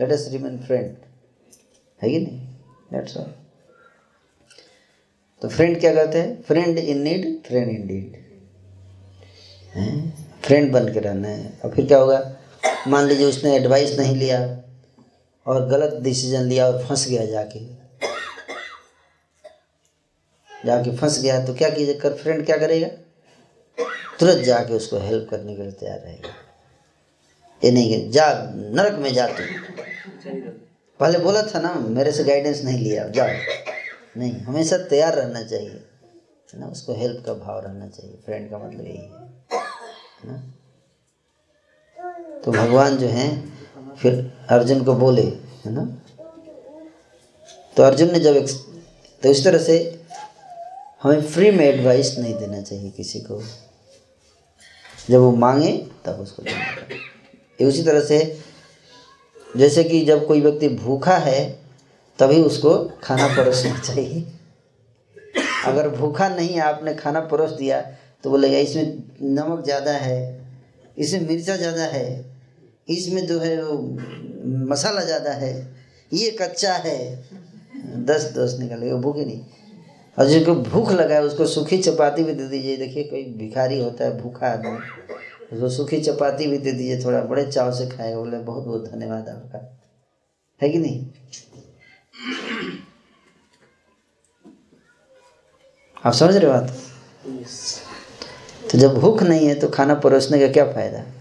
लेट अस रिमेन फ्रेंड, है कि नहीं, दैट्स ऑल। तो फ्रेंड क्या कहते हैं, friend in need friend in deed, friend बन के रहना है। और फिर क्या होगा, मान लीजिए उसने एडवाइस नहीं लिया और गलत डिसीजन लिया और फंस गया, जाके फंस गया तो क्या कीजिए कर, फ्रेंड क्या करेगा, तुरंत जाके उसको हेल्प करने के लिए तैयार रहेगा। ये नहीं कि जा नरक में जा, पहले बोला था ना मेरे से गाइडेंस नहीं लिया जा, नहीं, हमेशा तैयार रहना चाहिए, है ना, उसको हेल्प का भाव रहना चाहिए। फ्रेंड का मतलब यही है ना। तो भगवान जो है फिर अर्जुन को बोले, है ना, तो अर्जुन ने जब तो इस तरह से हमें फ्री में एडवाइस नहीं देना चाहिए किसी को, जब वो मांगे तब उसको देना। उसी तरह से जैसे कि जब कोई व्यक्ति भूखा है तभी उसको खाना परोसना चाहिए। अगर भूखा नहीं है आपने खाना परोस दिया तो बोलेगा इसमें नमक ज़्यादा है, इसमें मिर्चा ज़्यादा है, इसमें जो है वो मसाला ज़्यादा है, ये कच्चा है, 10 दोस्त निकलेगा भूखे नहीं। और जिसको भूख लगा है उसको सूखी चपाती भी दे दीजिए। देखिए कोई भिखारी होता है भूखा आदमी, उसको सूखी चपाती भी दे दीजिए, थोड़ा बड़े चाव से खाएगा, बोले बहुत बहुत धन्यवाद आपका, है कि नहीं। आप समझ रहे बात। तो जब भूख नहीं है तो खाना परोसने का क्या फायदा है।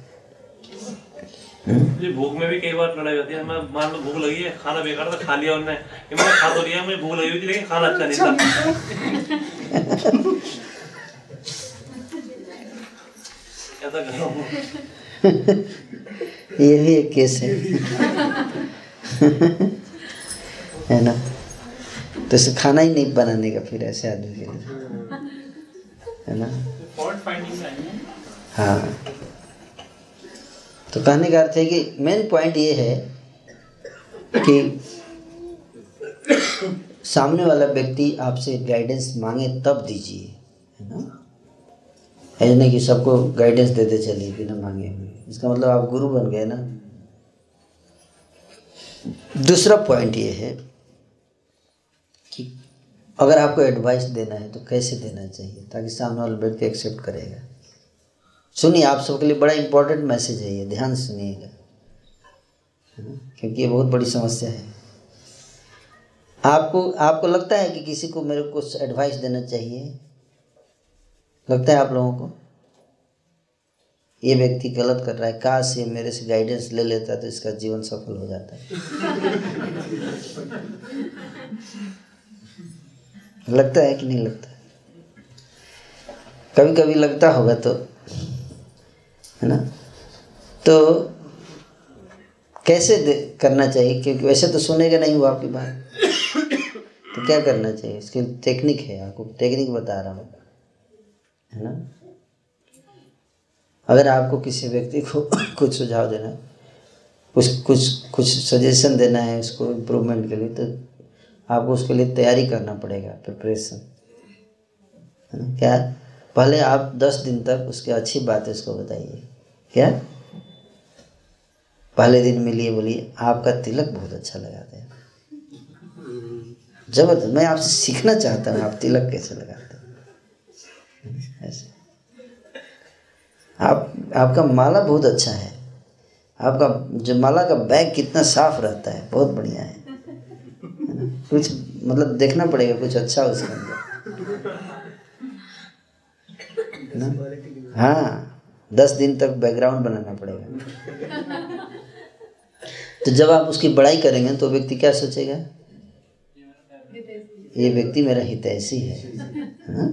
भूख में भी कई बार लड़ाई होती है, मान लो भूख लगी है, खाना बेकार था खा लिया उन्होंने, मैंने खा तो लिया, मुझे भूख लगी हुई थी लेकिन खाना अच्छा नहीं था ये भी एक केस है ना। तो इसे खाना ही नहीं बनाने का फिर ऐसे आदमी के लिए, है ना। हाँ, तो कहने का अर्थ है कि मेन पॉइंट ये है कि सामने वाला व्यक्ति आपसे गाइडेंस मांगे तब दीजिए, है ना। ऐसा नहीं कि सबको गाइडेंस देते चलिए बिना मांगे हुए, इसका मतलब आप गुरु बन गए ना। दूसरा पॉइंट ये है कि अगर आपको एडवाइस देना है तो कैसे देना चाहिए ताकि सामने वाला व्यक्ति एक्सेप्ट करेगा। सुनिए, आप सबके लिए बड़ा इम्पोर्टेंट मैसेज है ये, ध्यान सुनिएगा, है ना, क्योंकि ये बहुत बड़ी समस्या है। आपको लगता है कि किसी को मेरे को एडवाइस देना चाहिए, लगता है आप लोगों को ये व्यक्ति गलत कर रहा है, काश ये मेरे से गाइडेंस ले लेता तो इसका जीवन सफल हो जाता है। लगता है कि नहीं लगता, कभी कभी लगता होगा तो, है ना। तो कैसे करना चाहिए, क्योंकि वैसे तो सुनेगा नहीं वो आपकी बात, तो क्या करना चाहिए, इसकी टेक्निक है, आपको टेक्निक बता रहा हूँ, है ना। अगर आपको किसी व्यक्ति को कुछ सुझाव देना है, कुछ सजेशन देना है उसको इम्प्रूवमेंट के लिए, तो आपको उसके लिए तैयारी करना पड़ेगा, प्रिपरेशन, है ना। क्या पहले आप 10 दिन तक उसकी अच्छी बातें उसको बताइए। क्या पहले दिन मिलिए बोलिए आपका तिलक बहुत अच्छा लगाते हैं, जबरदस्त, मैं आपसे सीखना चाहता हूँ आप तिलक कैसे लगाते हैं, ऐसे आपका माला बहुत अच्छा है, आपका जो माला का बैग कितना साफ रहता है, बहुत बढ़िया है, कुछ मतलब देखना पड़ेगा कुछ अच्छा उसके अंदर ना। हाँ, 10 दिन तक बैकग्राउंड बनाना पड़ेगा। तो जब आप उसकी बड़ाई करेंगे तो व्यक्ति क्या सोचेगा, ये व्यक्ति मेरा हितैषी है ना?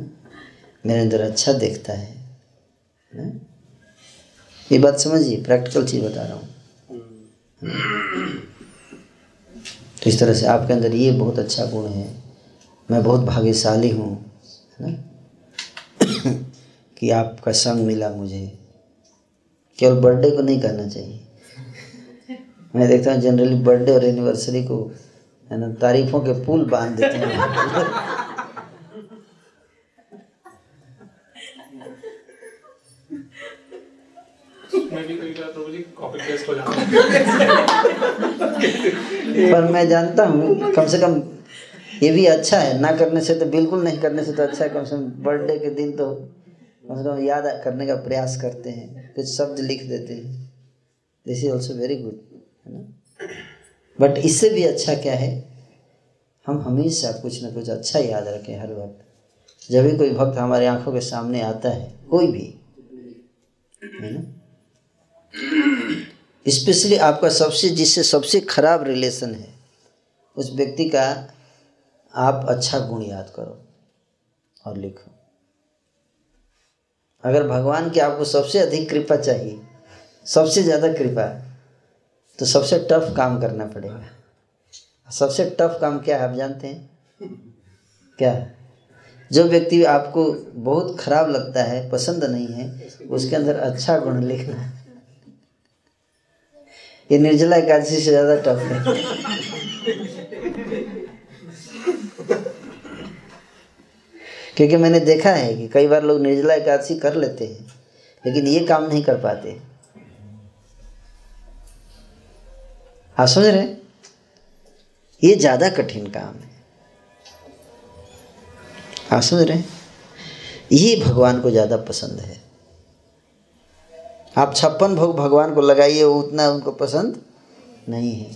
मेरे अंदर अच्छा देखता है ना? ये बात समझिए, प्रैक्टिकल चीज़ बता रहा हूँ। तो इस तरह से आपके अंदर ये बहुत अच्छा गुण है, मैं बहुत भाग्यशाली हूँ, है ना, कि आपका संग मिला मुझे। केवल बर्थडे को नहीं करना चाहिए, मैं देखता हूँ जनरली बर्थडे और एनिवर्सरी को, है ना, तारीफों के पुल बांध देते हैं। पर मैं जानता हूँ कम से कम ये भी अच्छा है, ना करने से तो बिल्कुल नहीं करने से तो अच्छा है, कम से कम बर्थडे के दिन तो कम से कम याद करने का प्रयास करते हैं, कुछ शब्द लिख देते हैं। This is also very good, है ना। बट इससे भी अच्छा क्या है, हम हमेशा कुछ ना कुछ अच्छा याद रखें हर वक्त। जब भी कोई भक्त हमारे आँखों के सामने आता है, कोई भी, है ना, स्पेशली आपका सबसे जिससे सबसे खराब रिलेशन है उस व्यक्ति का आप अच्छा गुण याद करो और लिखो। अगर भगवान की आपको सबसे अधिक कृपा चाहिए, सबसे ज़्यादा कृपा, तो सबसे टफ काम करना पड़ेगा। सबसे टफ काम क्या है आप जानते हैं क्या? जो व्यक्ति आपको बहुत खराब लगता है, पसंद नहीं है, उसके अंदर अच्छा गुण लिखना। ये निर्जला एकादशी से ज़्यादा टफ है। क्योंकि मैंने देखा है कि कई बार लोग निर्जला एकादशी कर लेते हैं लेकिन ये काम नहीं कर पाते। आप समझ रहे हैं? ये ज़्यादा कठिन काम है। आप समझ रहे हैं? ये भगवान को ज़्यादा पसंद है। आप 56 भोग भगवान को लगाइए, वो उतना उनको पसंद नहीं है।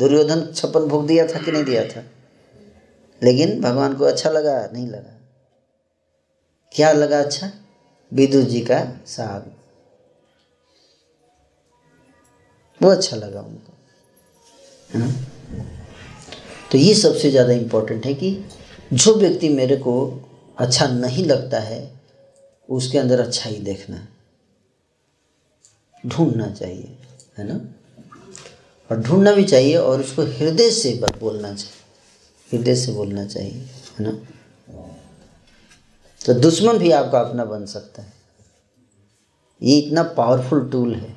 दुर्योधन 56 भोग दिया था कि नहीं दिया था, लेकिन भगवान को अच्छा लगा नहीं लगा? क्या लगा अच्छा? विदुर जी का साग, वो अच्छा लगा उनको, है ना। तो ये सबसे ज़्यादा इम्पोर्टेंट है कि जो व्यक्ति मेरे को अच्छा नहीं लगता है उसके अंदर अच्छाई देखना, ढूंढना चाहिए, है ना। और ढूंढना भी चाहिए और उसको हृदय से बोलना चाहिए, हृदय से बोलना चाहिए, है ना। तो दुश्मन भी आपका अपना बन सकता है। ये इतना पावरफुल टूल है,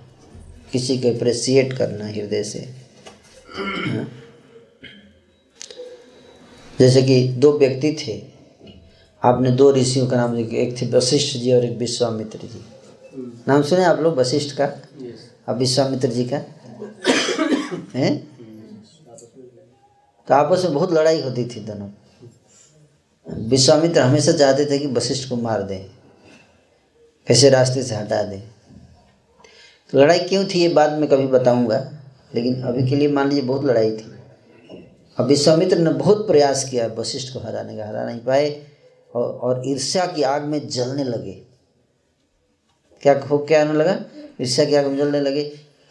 किसी को अप्रिशिएट करना हृदय से, है ना। जैसे कि 2 व्यक्ति थे, आपने 2 ऋषियों का नाम लिखा, एक थे वशिष्ठ जी और एक विश्वामित्र जी। नाम सुने आप लोग वशिष्ठ का? yes. अब विश्वामित्र जी का है। तो आपस में बहुत लड़ाई होती थी दोनों। विश्वामित्र हमेशा चाहते थे कि वशिष्ठ को मार दें, कैसे रास्ते से हटा दें। तो लड़ाई क्यों थी ये बाद में कभी बताऊंगा, लेकिन अभी के लिए मान लीजिए बहुत लड़ाई थी। अब विश्वामित्र ने बहुत प्रयास किया वशिष्ठ को हराने का, हरा नहीं पाए और ईर्ष्या की आग में जलने लगे। क्या आने लगा? ईर्ष्या की आग में जलने लगे।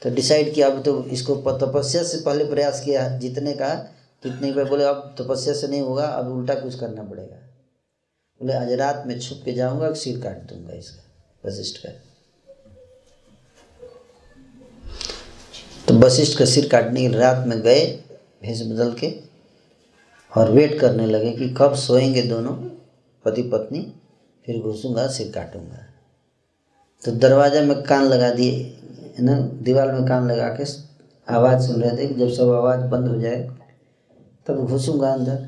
तो डिसाइड किया अब तो इसको तपस्या से पहले प्रयास किया जीतने का, कितने पे बोले अब तपस्या से नहीं होगा, अब उल्टा कुछ करना पड़ेगा। बोले आज रात में छुप के जाऊंगा और सिर काट दूंगा इसका, वशिष्ठ का। तो वशिष्ठ का सिर काटने की रात में गए भेष बदल के और वेट करने लगे कि कब सोएंगे दोनों पति पत्नी, फिर घुसूंगा सिर काटूंगा। तो दरवाजा में कान लगा दिए है ना, दीवार में कान लगा के आवाज़ सुन रहे थे। जब सब आवाज़ बंद हो जाए तब घुसूँगा अंदर।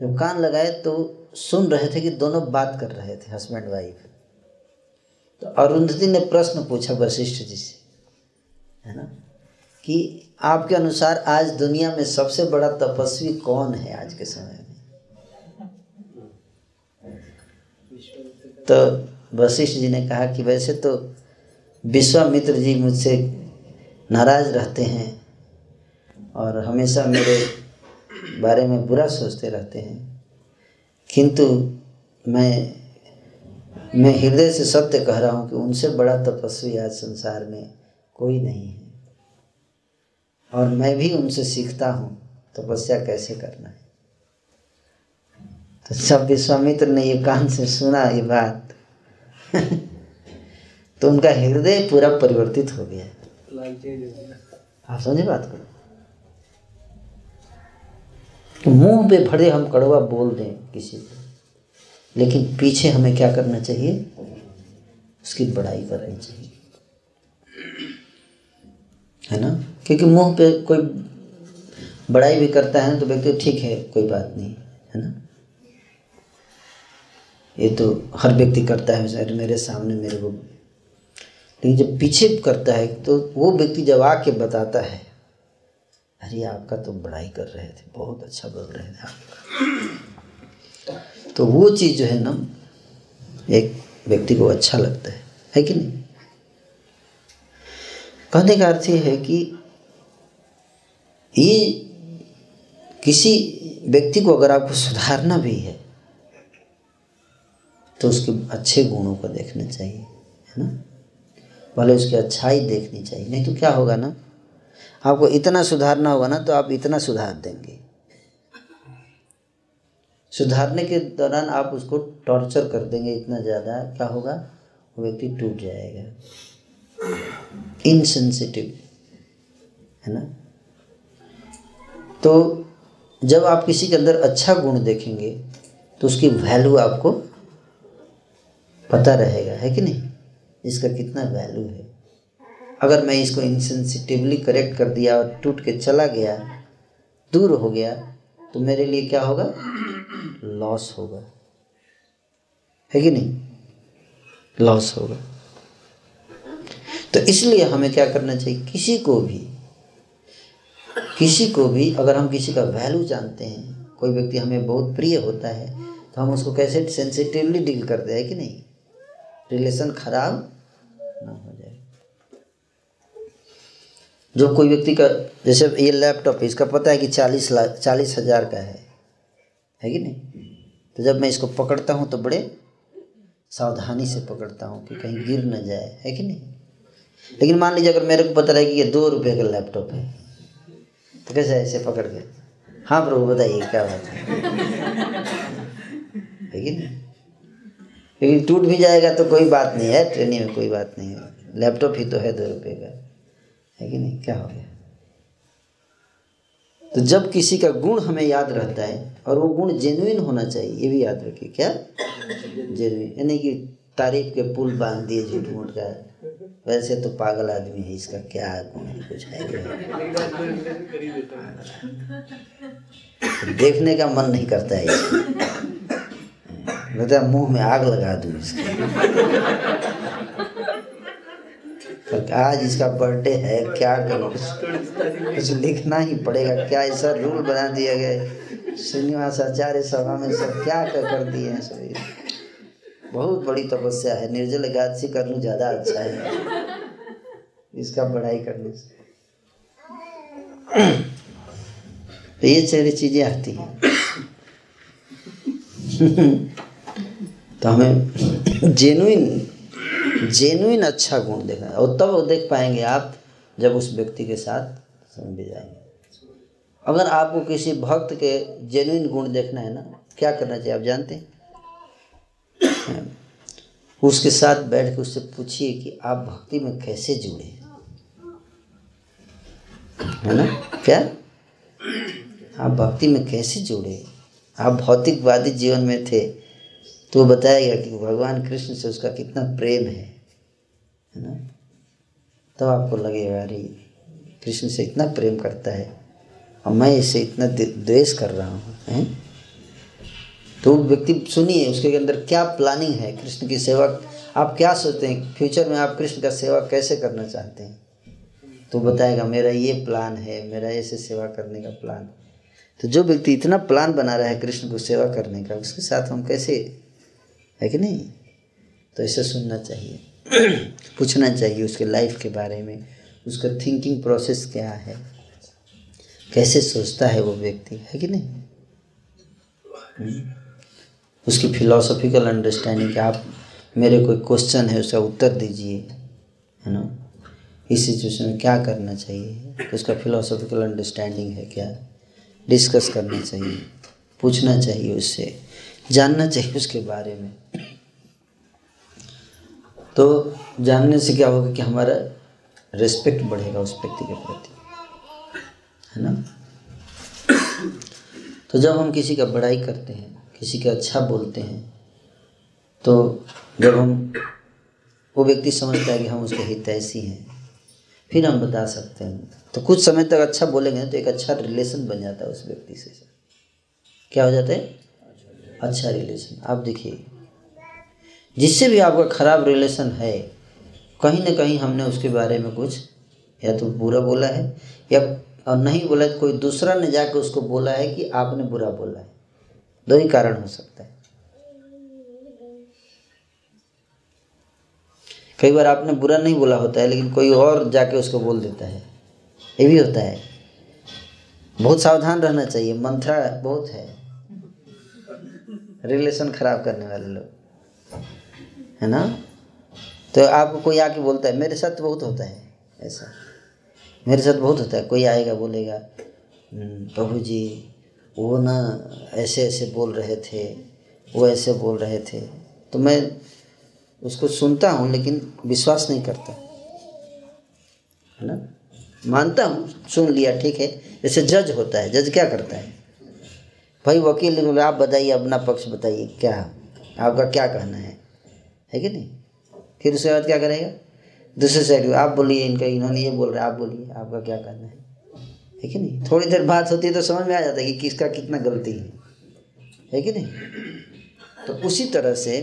जब कान लगाए तो सुन रहे थे कि दोनों बात कर रहे थे, हस्बैंड वाइफ। तो अरुंधति ने प्रश्न पूछा वशिष्ठ जी से, है ना, कि आपके अनुसार आज दुनिया में सबसे बड़ा तपस्वी कौन है आज के समय में? तो वशिष्ठ जी ने कहा कि वैसे तो विश्वामित्र जी मुझसे नाराज रहते हैं और हमेशा मेरे बारे में बुरा सोचते रहते हैं, किंतु मैं हृदय से सत्य कह रहा हूँ कि उनसे बड़ा तपस्वी आज संसार में कोई नहीं है और मैं भी उनसे सीखता हूँ तपस्या कैसे करना है। तो सब विश्वामित्र ने ये कान से सुना ये बात तो उनका हृदय पूरा परिवर्तित हो गया। आप समझे बात करो कि मुँह पे भरे हम कड़वा बोल दें किसी को, लेकिन पीछे हमें क्या करना चाहिए? उसकी बड़ाई करनी चाहिए, है ना। क्योंकि मुँह पे कोई बड़ाई भी करता है तो व्यक्ति ठीक है कोई बात नहीं, है ना, ये तो हर व्यक्ति करता है, शायद मेरे सामने मेरे को। लेकिन जब पीछे करता है तो वो व्यक्ति जब आके बताता है, अरे आपका तो बड़ाई कर रहे थे, बहुत अच्छा बोल रहे थे आपका, तो वो चीज़ जो है ना एक व्यक्ति को अच्छा लगता है कि नहीं। कहने का अर्थ ये है कि ये किसी व्यक्ति को अगर आपको सुधारना भी है तो उसके अच्छे गुणों को देखना चाहिए, है ना, भले उसकी अच्छाई देखनी चाहिए। नहीं तो क्या होगा ना, आपको इतना सुधारना होगा ना तो आप इतना सुधार देंगे, सुधारने के दौरान आप उसको टॉर्चर कर देंगे इतना ज़्यादा, क्या होगा, वो व्यक्ति टूट जाएगा, इनसेंसिटिव, है ना। तो जब आप किसी के अंदर अच्छा गुण देखेंगे तो उसकी वैल्यू आपको पता रहेगा, है कि नहीं, इसका कितना वैल्यू है। अगर मैं इसको इनसेंसिटिवली करेक्ट कर दिया और टूट के चला गया, दूर हो गया, तो मेरे लिए क्या होगा, लॉस होगा, है कि नहीं, लॉस होगा। तो इसलिए हमें क्या करना चाहिए, किसी को भी अगर हम किसी का वैल्यू जानते हैं, कोई व्यक्ति हमें बहुत प्रिय होता है तो हम उसको कैसे सेंसिटिवली डील करते हैं कि नहीं, रिलेशन खराब ना हो जाए। जो कोई व्यक्ति का, जैसे ये लैपटॉप है, इसका पता है कि 40,000 का है कि नहीं, तो जब मैं इसको पकड़ता हूँ तो बड़े सावधानी से पकड़ता हूँ कि कहीं गिर ना जाए, है कि नहीं। लेकिन मान लीजिए अगर मेरे को पता रहे कि ये 2 रुपये का लैपटॉप है तो कैसे ऐसे पकड़ के, हाँ प्रभु बताइए क्या बात है कि नहीं, लेकिन टूट भी जाएगा तो कोई बात नहीं है, ट्रेनिंग में कोई बात नहीं है, लैपटॉप ही तो है 2 रुपये का, है कि नहीं, क्या हो गया। तो जब किसी का गुण हमें याद रहता है और वो गुण जेन्युइन होना चाहिए, ये भी याद रखिए, क्या जेन्युइन, यानी कि तारीफ के पुल बांध दिए झूठ मूठ का, वैसे तो पागल आदमी है, इसका क्या गुण है, कुछ है, देखने का मन नहीं करता है, लगता है मुँह में आग लगा दूँ इसके, आज इसका बर्थडे है, क्या करूँ, कुछ लिखना ही पड़ेगा, क्या ऐसा रूल बना दिया गया श्रीनिवास आचार्य सभा में, सब क्या कर दिए हैं सभी। बहुत बड़ी तपस्या है, निर्जल एकादशी कर लूँ ज़्यादा अच्छा है, इसका बढ़ाई करने से। तो ये सारी चीज़ें आती हैं तो हमें जेनुइन अच्छा गुण देखना है और तब देख पाएंगे आप, जब उस व्यक्ति के साथ समझ जाएंगे। अगर आपको किसी भक्त के जेनुइन गुण देखना है ना, क्या करना चाहिए आप जानते हैं, उसके साथ बैठ के उससे पूछिए कि आप भक्ति में कैसे जुड़े, है ना, क्या आप भक्ति में कैसे जुड़े, आप भौतिकवादी जीवन में थे तो बताएगा कि भगवान कृष्ण से उसका कितना प्रेम है, है ना, तब आपको लगेगा अरे कृष्ण से इतना प्रेम करता है और मैं इससे इतना द्वेष कर रहा हूँ, हैं। तो व्यक्ति सुनिए उसके अंदर क्या प्लानिंग है, कृष्ण की सेवा आप क्या सोचते हैं, फ्यूचर में आप कृष्ण का सेवा कैसे करना चाहते हैं, तो बताएगा मेरा ये प्लान है, मेरा ऐसे सेवा करने का प्लान। तो जो व्यक्ति इतना प्लान बना रहा है कृष्ण को सेवा करने का, उसके साथ हम कैसे, है कि नहीं। तो ऐसे सुनना चाहिए, पूछना चाहिए उसके लाइफ के बारे में, उसका थिंकिंग प्रोसेस क्या है, कैसे सोचता है वो व्यक्ति, है कि नहीं, उसकी फिलोसॉफिकल अंडरस्टैंडिंग। आप मेरे कोई क्वेश्चन है उसका उत्तर दीजिए, है ना, इस सिचुएशन में क्या करना चाहिए, उसका फिलोसॉफिकल अंडरस्टैंडिंग है क्या, डिस्कस करना चाहिए, पूछना चाहिए उससे, जानना चाहिए उसके बारे में। तो जानने से क्या होगा कि हमारा रिस्पेक्ट बढ़ेगा उस व्यक्ति के प्रति, है ना। तो जब हम किसी का बड़ाई करते हैं, किसी का अच्छा बोलते हैं, तो जब हम वो व्यक्ति समझता है कि हम उसके हितैषी हैं, फिर हम बता सकते हैं। तो कुछ समय तक अच्छा बोलेंगे तो एक अच्छा रिलेशन बन जाता है उस व्यक्ति से। क्या हो जाता है, अच्छा रिलेशन। आप देखिए जिससे भी आपका खराब रिलेशन है, कहीं ना कहीं हमने उसके बारे में कुछ या तो बुरा बोला है, या और नहीं बोला तो कोई दूसरा ने जाकर उसको बोला है कि आपने बुरा बोला है। दो ही कारण हो सकता है। कई बार आपने बुरा नहीं बोला होता है लेकिन कोई और जाके उसको बोल देता है, ये भी होता है। बहुत सावधान रहना चाहिए, मंत्रा बहुत है रिलेशन खराब करने वाले लोग, है ना। तो आपको कोई आके बोलता है, मेरे साथ बहुत होता है ऐसा, मेरे साथ बहुत होता है। कोई आएगा बोलेगा प्रभु जी वो ना ऐसे ऐसे बोल रहे थे, वो ऐसे बोल रहे थे, तो मैं उसको सुनता हूँ लेकिन विश्वास नहीं करता, है ना। मानता हूँ, सुन लिया, ठीक है। जैसे जज होता है, जज क्या करता है, भाई वकील ने बोला आप बताइए अपना पक्ष, बताइए क्या आपका क्या कहना है कि नहीं। फिर उसके बाद क्या करेगा, दूसरे साइड आप बोलिए, इनका इन्होंने ये बोल रहा है, आप बोलिए आपका क्या कहना है कि नहीं। थोड़ी देर बात होती है तो समझ में आ जाता है कि किसका कितना गलती है कि नहीं। तो उसी तरह से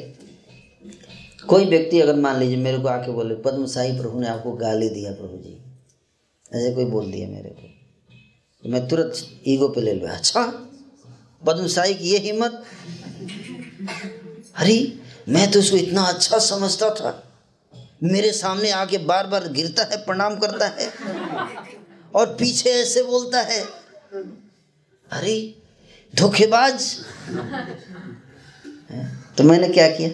कोई व्यक्ति अगर मान लीजिए मेरे को आके बोले पद्मसाई प्रभु ने आपको गाली दिया, प्रभु जी ऐसे कोई बोल दिया मेरे को, तो मैं तुरंत ईगो पे ले लूँ, अच्छा पद्मसाई की ये हिम्मत, अरे मैं तो उसको इतना अच्छा समझता था, मेरे सामने आके बार बार गिरता है, प्रणाम करता है और पीछे ऐसे बोलता है, अरे धोखेबाज। तो मैंने क्या किया,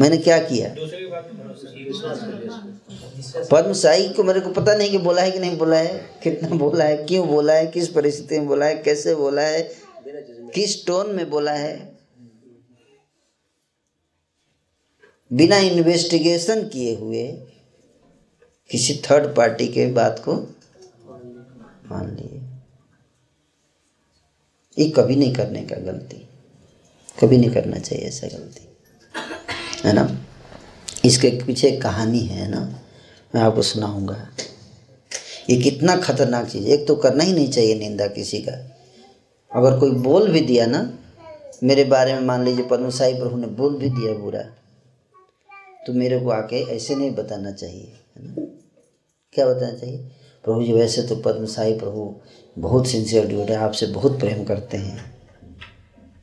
मैंने क्या किया, पद्मसाई को मेरे को पता नहीं कि बोला है कि नहीं बोला है, कितना बोला है, क्यों बोला है, किस परिस्थिति में बोला है, कैसे बोला है, किस टोन में बोला है, बिना इन्वेस्टिगेशन किए हुए किसी थर्ड पार्टी के बात को मान लिए। ये कभी नहीं करने का गलती, कभी नहीं करना चाहिए ऐसा गलती, है ना। इसके पीछे एक कहानी है ना, मैं आपको सुनाऊंगा। ये कितना खतरनाक चीज़ है। एक तो करना ही नहीं चाहिए निंदा किसी का। अगर कोई बोल भी दिया ना मेरे बारे में, मान लीजिए पद्मसाई प्रभु ने बोल भी दिया बुरा, तो मेरे को आके ऐसे नहीं बताना चाहिए, है ना। क्या बताना चाहिए, प्रभु जी वैसे तो पद्मसाई प्रभु बहुत सिंसियर ड्यूट है, आपसे बहुत प्रेम करते हैं,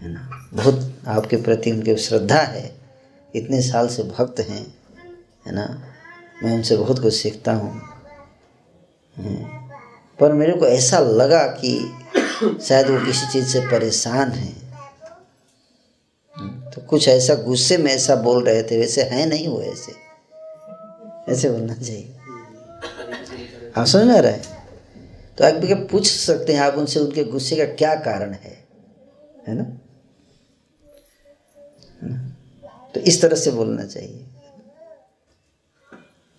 है ना, बहुत आपके प्रति उनके श्रद्धा है, इतने साल से भक्त हैं, है ना, मैं उनसे बहुत कुछ सीखता हूँ, पर मेरे को ऐसा लगा कि शायद वो किसी चीज़ से परेशान हैं, तो कुछ ऐसा गुस्से में ऐसा बोल रहे थे, वैसे हैं नहीं वो, ऐसे ऐसे बोलना चाहिए। आप समझ में आ रहा है। तो आप पूछ सकते हैं आप उनसे उनके गुस्से का क्या कारण है, है ना। तो इस तरह से बोलना चाहिए,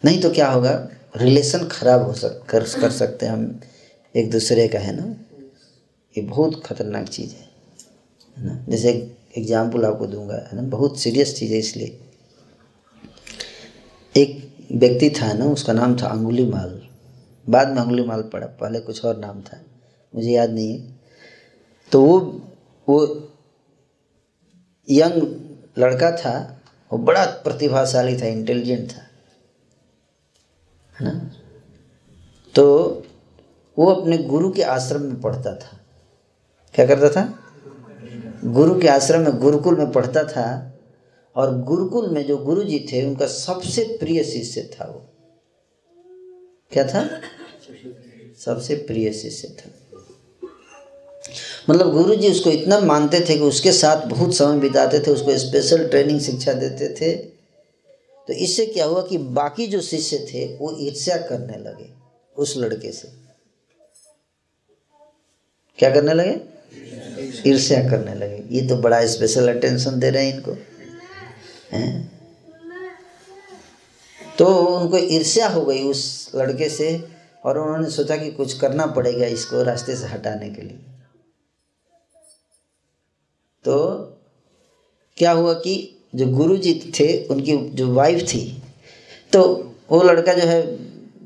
नहीं तो क्या होगा, रिलेशन खराब कर सकते हैं हम एक दूसरे का, है ना। ये बहुत खतरनाक चीज़ है ना। जैसे एग्जाम्पल आपको दूंगा, है ना, बहुत सीरियस चीज़ है इसलिए। एक व्यक्ति था ना, उसका नाम था अंगुलीमाल, बाद में अंगुलीमाल पड़ा, पहले कुछ और नाम था, मुझे याद नहीं है। तो वो यंग लड़का था, वो बड़ा प्रतिभाशाली था, इंटेलिजेंट था, है ना। तो वो अपने गुरु के आश्रम में पढ़ता था। क्या करता था? गुरु के आश्रम में, गुरुकुल में पढ़ता था। और गुरुकुल में जो गुरुजी थे उनका सबसे प्रिय शिष्य था वो। क्या था? सबसे प्रिय शिष्य था। मतलब गुरुजी उसको इतना मानते थे कि उसके साथ बहुत समय बिताते थे, उसको स्पेशल ट्रेनिंग शिक्षा देते थे। तो इससे क्या हुआ कि बाकी जो शिष्य थे वो ईर्ष्या करने लगे उस लड़के से। क्या करने लगे? ईर्ष्या करने लगे। ये तो बड़ा स्पेशल अटेंशन दे रहे हैं इनको, हैं? तो उनको ईर्ष्या हो गई उस लड़के से और उन्होंने सोचा कि कुछ करना पड़ेगा इसको रास्ते से हटाने के लिए। तो क्या हुआ कि जो गुरुजी थे उनकी जो वाइफ थी, तो वो लड़का जो है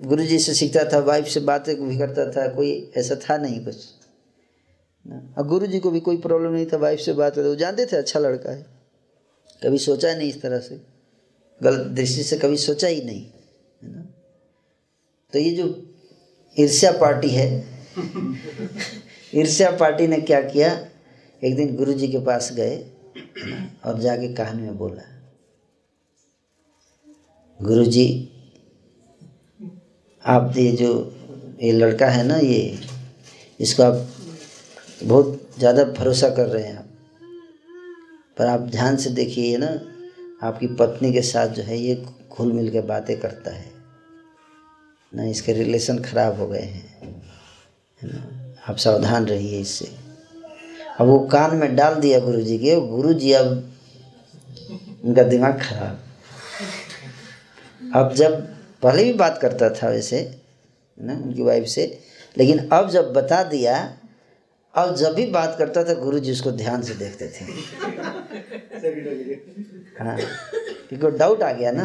गुरुजी से सीखता था, वाइफ से बातें भी करता था, कोई ऐसा था नहीं कुछ। और गुरुजी को भी कोई प्रॉब्लम नहीं था, वाइफ से बात करते, वो जानते थे अच्छा लड़का है। कभी सोचा नहीं इस तरह से, गलत दृष्टि से कभी सोचा ही नहीं, है ना। तो ये जो ईर्ष्या पार्टी है ईर्ष्या पार्टी ने क्या किया, एक दिन गुरुजी के पास गए और जाके कान में बोला, गुरुजी आप ये जो ये लड़का है ना, ये इसको आप बहुत ज़्यादा भरोसा कर रहे हैं आप, पर आप ध्यान से देखिए ना, आपकी पत्नी के साथ जो है ये घुल मिल के बातें करता है ना, इसके रिलेशन ख़राब हो गए हैं, है ना, आप सावधान रहिए इससे। अब वो कान में डाल दिया गुरुजी के, गुरुजी अब उनका दिमाग खराब। अब जब पहले भी बात करता था वैसे ना उनकी वाइफ से, लेकिन अब जब बता दिया, अब जब भी बात करता था गुरुजी उसको ध्यान से देखते थे। हाँ, क्योंकि डाउट आ गया ना,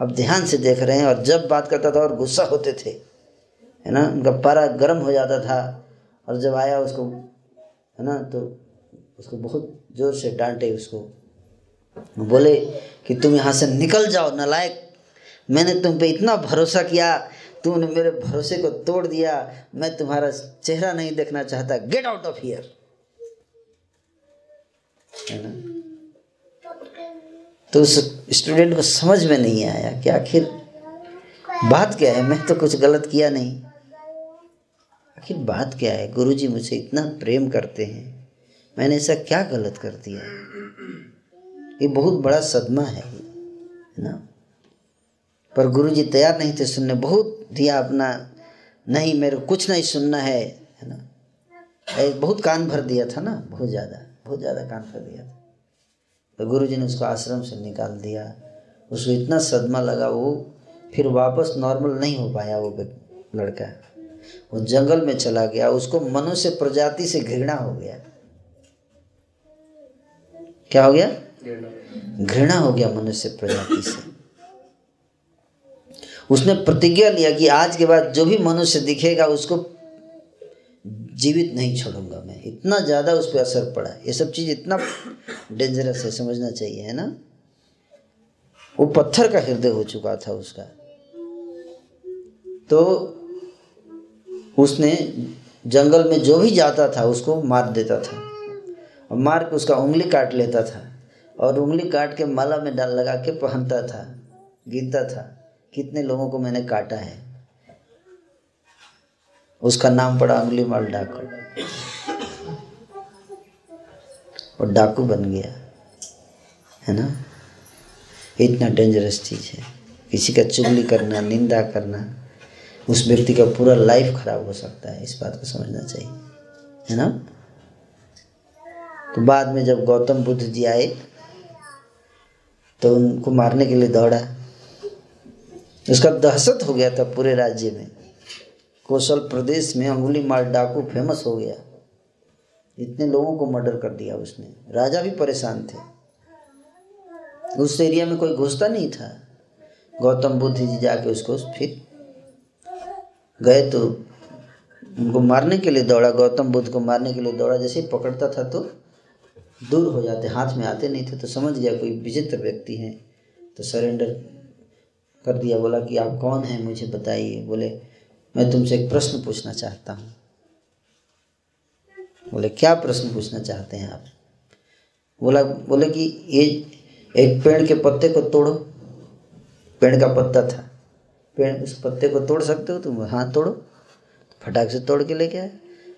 अब ध्यान से देख रहे हैं। और जब बात करता था और गुस्सा होते थे, है ना, उनका पारा गर्म हो जाता था। और जब आया उसको, है ना, तो उसको बहुत ज़ोर से डांटे, उसको बोले कि तुम यहाँ से निकल जाओ नालायक, मैंने तुम पे इतना भरोसा किया, तुमने मेरे भरोसे को तोड़ दिया, मैं तुम्हारा चेहरा नहीं देखना चाहता, गेट आउट ऑफ हियर, है ना। तो उस स्टूडेंट को समझ में नहीं आया कि आखिर बात क्या है, मैं तो कुछ गलत किया नहीं, आखिर बात क्या है, गुरुजी मुझे इतना प्रेम करते हैं, मैंने ऐसा क्या गलत कर दिया, ये बहुत बड़ा सदमा है, ना। पर गुरुजी तैयार नहीं थे सुनने, बहुत दिया अपना, नहीं मेरे को कुछ नहीं सुनना है, है ना। बहुत कान भर दिया था ना, बहुत ज़्यादा कान भर दिया था। तो गुरुजी ने उसको आश्रम से निकाल दिया, उसको इतना सदमा लगा, वो फिर वापस नॉर्मल नहीं हो पाया वो लड़का। वो जंगल में चला गया, उसको मनुष्य प्रजाति से घृणा हो गया। क्या हो गया? घृणा हो गया मनुष्य प्रजाति से। उसने प्रतिज्ञा लिया कि आज के बाद जो भी मनुष्य दिखेगा उसको जीवित नहीं छोड़ूंगा मैं। इतना ज़्यादा उस पर असर पड़ा। ये सब चीज़ इतना डेंजरस है, समझना चाहिए, है ना। वो पत्थर का हृदय हो चुका था उसका। तो उसने जंगल में जो भी जाता था उसको मार देता था, और मार के उसका उंगली काट लेता था, और उंगली काट के माला में डाल लगा के पहनता था, गिनता था कितने लोगों को मैंने काटा है। उसका नाम पड़ा अंगुलीमाल डाकू, और डाकू बन गया, है ना। इतना डेंजरस चीज़ है, किसी का चुगली करना, निंदा करना, उस व्यक्ति का पूरा लाइफ खराब हो सकता है, इस बात को समझना चाहिए, है ना। तो बाद में जब गौतम बुद्ध जी आए तो उनको मारने के लिए दौड़ा, उसका दहशत हो गया था पूरे राज्य में, कौशल प्रदेश में अंगुलीमाल डाकू फेमस हो गया, इतने लोगों को मर्डर कर दिया उसने। राजा भी परेशान थे, उस एरिया में कोई घुसता नहीं था, गौतम बुद्ध जी जाके उसको फिर गए तो उनको मारने के लिए दौड़ा, गौतम बुद्ध को मारने के लिए दौड़ा। जैसे ही पकड़ता था तो दूर हो जाते, हाथ में आते नहीं थे। तो समझ गया कोई विचित्र व्यक्ति हैं, तो सरेंडर कर दिया। बोला कि आप कौन हैं मुझे बताइए। बोले मैं तुमसे एक प्रश्न पूछना चाहता हूँ। बोले क्या प्रश्न पूछना चाहते हैं आप? बोले कि ये एक पेड़ के पत्ते को तोड़ो। पेड़ का पत्ता था, पेड़ उस पत्ते को तोड़ सकते हो तुम? हाँ तोड़ो। फटाक से तोड़ के लेके आए।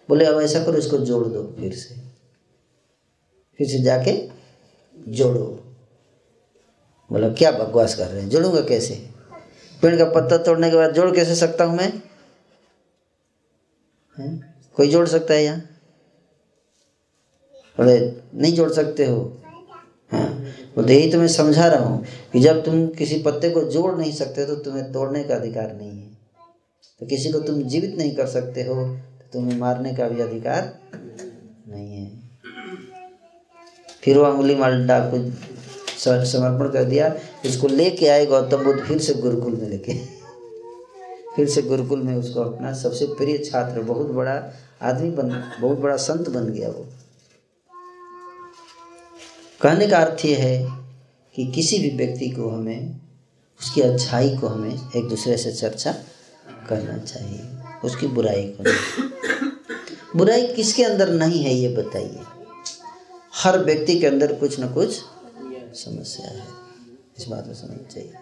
बोले अब ऐसा करो इसको जोड़ दो, फिर से जाके जोड़ो। बोला क्या बकवास कर रहे हैं, जोड़ूंगा कैसे? पेड़ का पत्ता तोड़ने के बाद जोड़ कैसे सकता हूँ मैं? कोई जोड़ सकता है यहाँ? बोले नहीं जोड़ सकते हो। हाँ बोले यही तो मैं समझा रहा हूँ कि जब तुम किसी पत्ते को जोड़ नहीं सकते तो तुम्हें तोड़ने का अधिकार नहीं है। तो किसी को तुम जीवित नहीं कर सकते हो तो तुम्हें मारने का भी अधिकार नहीं है। फिर वो अंगुली माल्टा को समर्पण कर दिया। उसको लेके आए गौतम बुद्ध फिर से गुरुकुल में लेके, फिर से गुरुकुल में उसको अपना सबसे प्रिय छात्र, बहुत बड़ा आदमी बन, बहुत बड़ा संत बन गया वो। कहने का अर्थ ये है कि किसी भी व्यक्ति को हमें उसकी अच्छाई को हमें एक दूसरे से चर्चा करना चाहिए, उसकी बुराई को नहीं। बुराई किसके अंदर नहीं है ये बताइए। हर व्यक्ति के अंदर कुछ न कुछ समस्या है, इस बात को समझना चाहिए।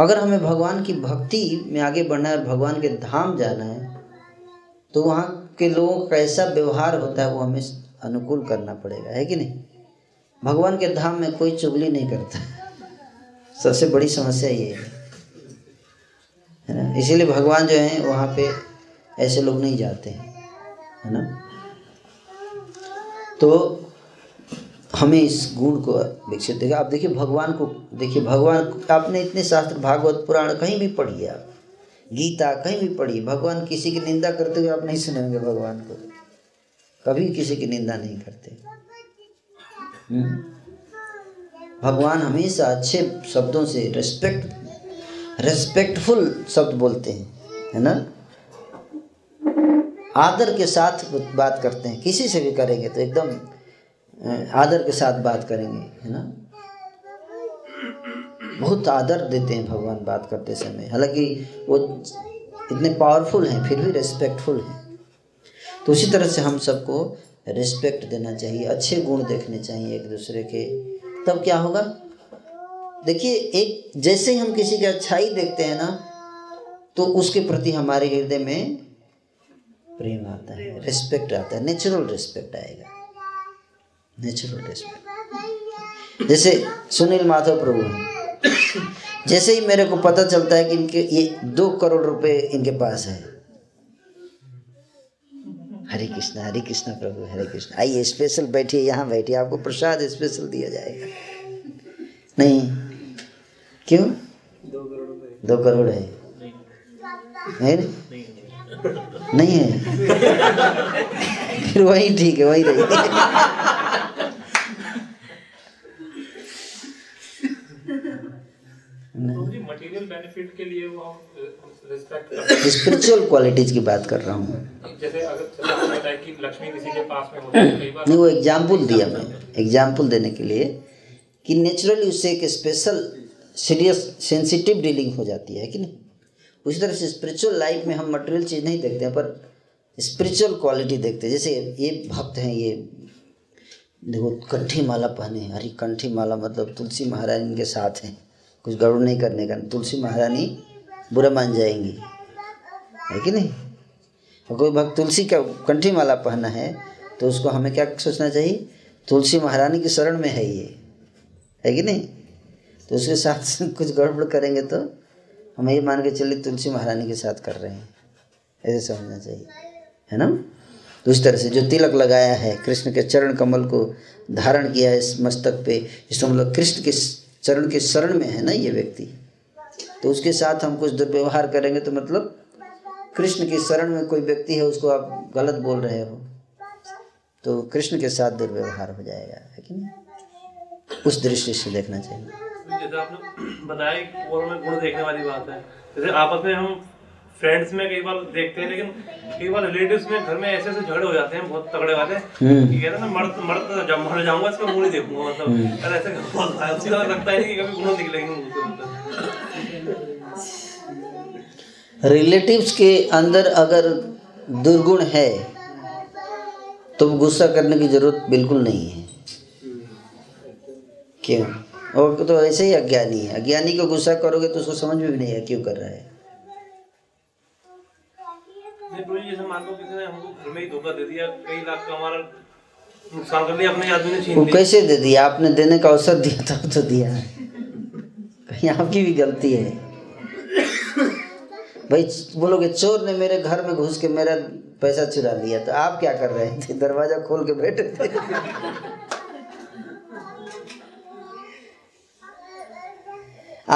अगर हमें भगवान की भक्ति में आगे बढ़ना है, भगवान के धाम जाना है, तो वहाँ के लोगों का कैसा व्यवहार होता है वो हमें अनुकूल करना पड़ेगा, है कि नहीं? भगवान के धाम में कोई चुगली नहीं करता, सबसे बड़ी समस्या ये है ना। इसीलिए भगवान जो हैं वहाँ पे ऐसे लोग नहीं जाते हैं, है ना। तो हमें इस गुण को विकसित देगा। आप देखिए भगवान को, देखिए भगवान, आपने इतने शास्त्र भागवत पुराण कहीं भी पढ़िए, आप गीता कहीं भी पढ़िए, भगवान किसी की निंदा करते हुए आप नहीं सुनेंगे। भगवान को कभी किसी की निंदा नहीं करते। भगवान हमेशा अच्छे शब्दों से, रेस्पेक्टफुल शब्द बोलते हैं, है ना। आदर के साथ बात करते हैं, किसी से भी करेंगे तो एकदम आदर के साथ बात करेंगे, है ना। बहुत आदर देते हैं भगवान बात करते समय, हालांकि वो इतने पावरफुल हैं फिर भी रेस्पेक्टफुल हैं। तो उसी तरह से हम सबको रेस्पेक्ट देना चाहिए, अच्छे गुण देखने चाहिए एक दूसरे के। तब क्या होगा? देखिए एक जैसे ही हम किसी की अच्छाई देखते हैं ना तो उसके प्रति हमारे हृदय में प्रेम आता है, रेस्पेक्ट आता है, नेचुरल रेस्पेक्ट आएगा, नेचुरल रेस्पेक्ट। जैसे सुनील माधव प्रभु हैं, जैसे ही मेरे को पता चलता है कि इनके ये 2 करोड़ रुपए इनके पास है, हरे कृष्णा प्रभु हरे कृष्णा, आइए स्पेशल बैठिए, यहाँ बैठिए, आपको प्रसाद स्पेशल दिया जाएगा। नहीं क्यों? 2 करोड़ है, नहीं है? फिर वही ठीक है, वही रही। मटेरियल बेनिफिट के लिए वो रिस्पेक्ट करते हैं। स्पिरिचुअल क्वालिटीज की बात कर रहा हूँ। जैसे अगर कि लक्ष्मी किसी के पास में होती है, कई बार नहीं, वो एग्जाम्पल दिया मैंने, एग्जाम्पल देने के लिए कि नेचुरली उससे एक स्पेशल सीरियस सेंसिटिव डीलिंग हो जाती है कि नहीं। उसी तरह से स्पिरिचुअल लाइफ में हम मटेरियल चीज़ नहीं देखते हैं पर स्पिरिचुअल क्वालिटी देखते हैं। जैसे ये भक्त हैं, ये देखो कंठी माला पहने हैं, अरे कंठी माला मतलब तुलसी महारानी के साथ हैं, कुछ गड़बड़ नहीं करने का, तुलसी महारानी बुरा मान जाएंगी, है कि नहीं। और कोई भक्त तुलसी का कंठी माला पहना है तो उसको हमें क्या सोचना चाहिए? तुलसी महारानी की शरण में है ये, है कि नहीं। तो उसके साथ कुछ गड़बड़ करेंगे तो हम ये मान के चलिए तुलसी महारानी के साथ कर रहे हैं, ऐसे समझना चाहिए, है ना। तो उस तरह से जो तिलक लगाया है, कृष्ण के चरण कमल को धारण किया है इस मस्तक पे, इसका मतलब कृष्ण के चरण के शरण में है ना ये व्यक्ति। तो उसके साथ हम कुछ दुर्व्यवहार करेंगे तो मतलब कृष्ण के शरण में कोई व्यक्ति है, उसको आप गलत बोल रहे हो तो कृष्ण के साथ दुर्व्यवहार हो जाएगा, है कि नहीं। उस दृष्टि से देखना चाहिए। जैसे आपने बताया औरों में गुण देखने वाली बात है। जैसे आपस में हम फ्रेंड्स में कई बार देखते हैं, लेकिन कई बार रिलेटिव्स में घर में ऐसे ऐसे झगड़े हो जाते हैं बहुत तगड़े वाले कि कहते हैं ना मर जाऊंगा इसका मुंह नहीं देखूंगा, मतलब अरे ऐसे बहुत लगता है कि कभी गुण निकलेंगे मुंह से। रिलेटिव्स के अंदर अगर दुर्गुण है तो गुस्सा करने की जरूरत बिल्कुल नहीं है। क्यों? और तो ऐसे ही अज्ञानी है, अज्ञानी को गुस्सा करोगे तो उसको समझ में भी नहीं है क्यों कर रहा है। जैसे मान लो किसी ने हमको घर में ही धोखा दे दिया, कई लाख का हमारा नुकसान कर दिया, अपने आदमी ने छीन लिया। वो कैसे दे दिया? आपने देने का अवसर दिया था तो दिया है, कहीं आपकी भी गलती है। भाई बोलोगे चोर ने मेरे घर में घुस के मेरा पैसा चुरा लिया, तो आप क्या कर रहे थे? दरवाजा खोल के बैठे थे।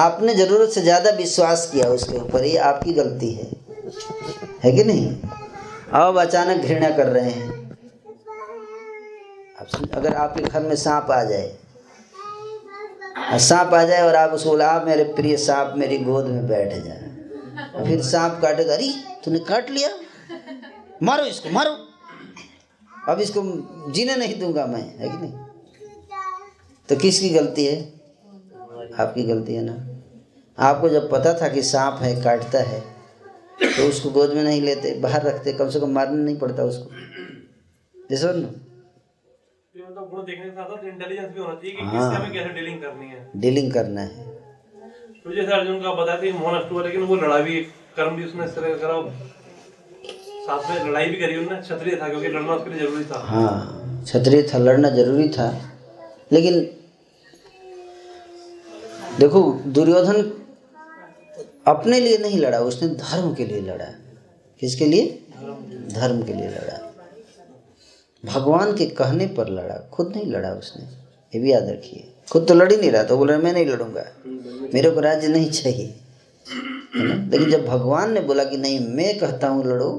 आपने जरूरत से ज्यादा विश्वास किया उसके ऊपर, ये आपकी गलती है कि नहीं? अब अचानक घृणा कर रहे हैं। अगर आपके घर में सांप आ जाए, सांप आ जाए और आप उसको बोला आप मेरे प्रिय सांप मेरी गोद में बैठ जाए, फिर सांप काटेगा, अरे तूने काट लिया, मारो इसको, मारो, अब इसको जीने नहीं दूंगा मैं, है कि नहीं? तो किसकी गलती है? आपकी गलती है ना। आपको जब पता था कि सांप है काटता है तो उसको गोद में नहीं लेते, बाहर रखते, कम से कम मारना नहीं पड़ता उसको। जैसे गुण देखने के साथ इंटेलिजेंस भी होना चाहिए कि किससे हमें कैसे डीलिंग करनी है, डीलिंग करना है। तो जैसे अर्जुन का बताते हैं मोहन अष्टुवा, लेकिन वो लड़ा भी, कर्म भी उसने करा, साथ में लड़ाई भी करी उन्होंने, क्षत्रिय था क्योंकि लड़ना उसके लिए जरूरी था। हाँ, क्षत्रिय था, लड़ना जरूरी था। लेकिन देखो दुर्योधन अपने लिए नहीं लड़ा, उसने धर्म के लिए लड़ा। किसके लिए? धर्म के लिए लड़ा, भगवान के कहने पर लड़ा, खुद नहीं लड़ा उसने। ये भी याद रखिए, खुद तो लड़ ही नहीं रहा था, बोल रहा मैं नहीं लड़ूंगा, मेरे को राज्य नहीं चाहिए, है ना? लेकिन जब भगवान ने बोला कि नहीं मैं कहता हूँ लड़ो,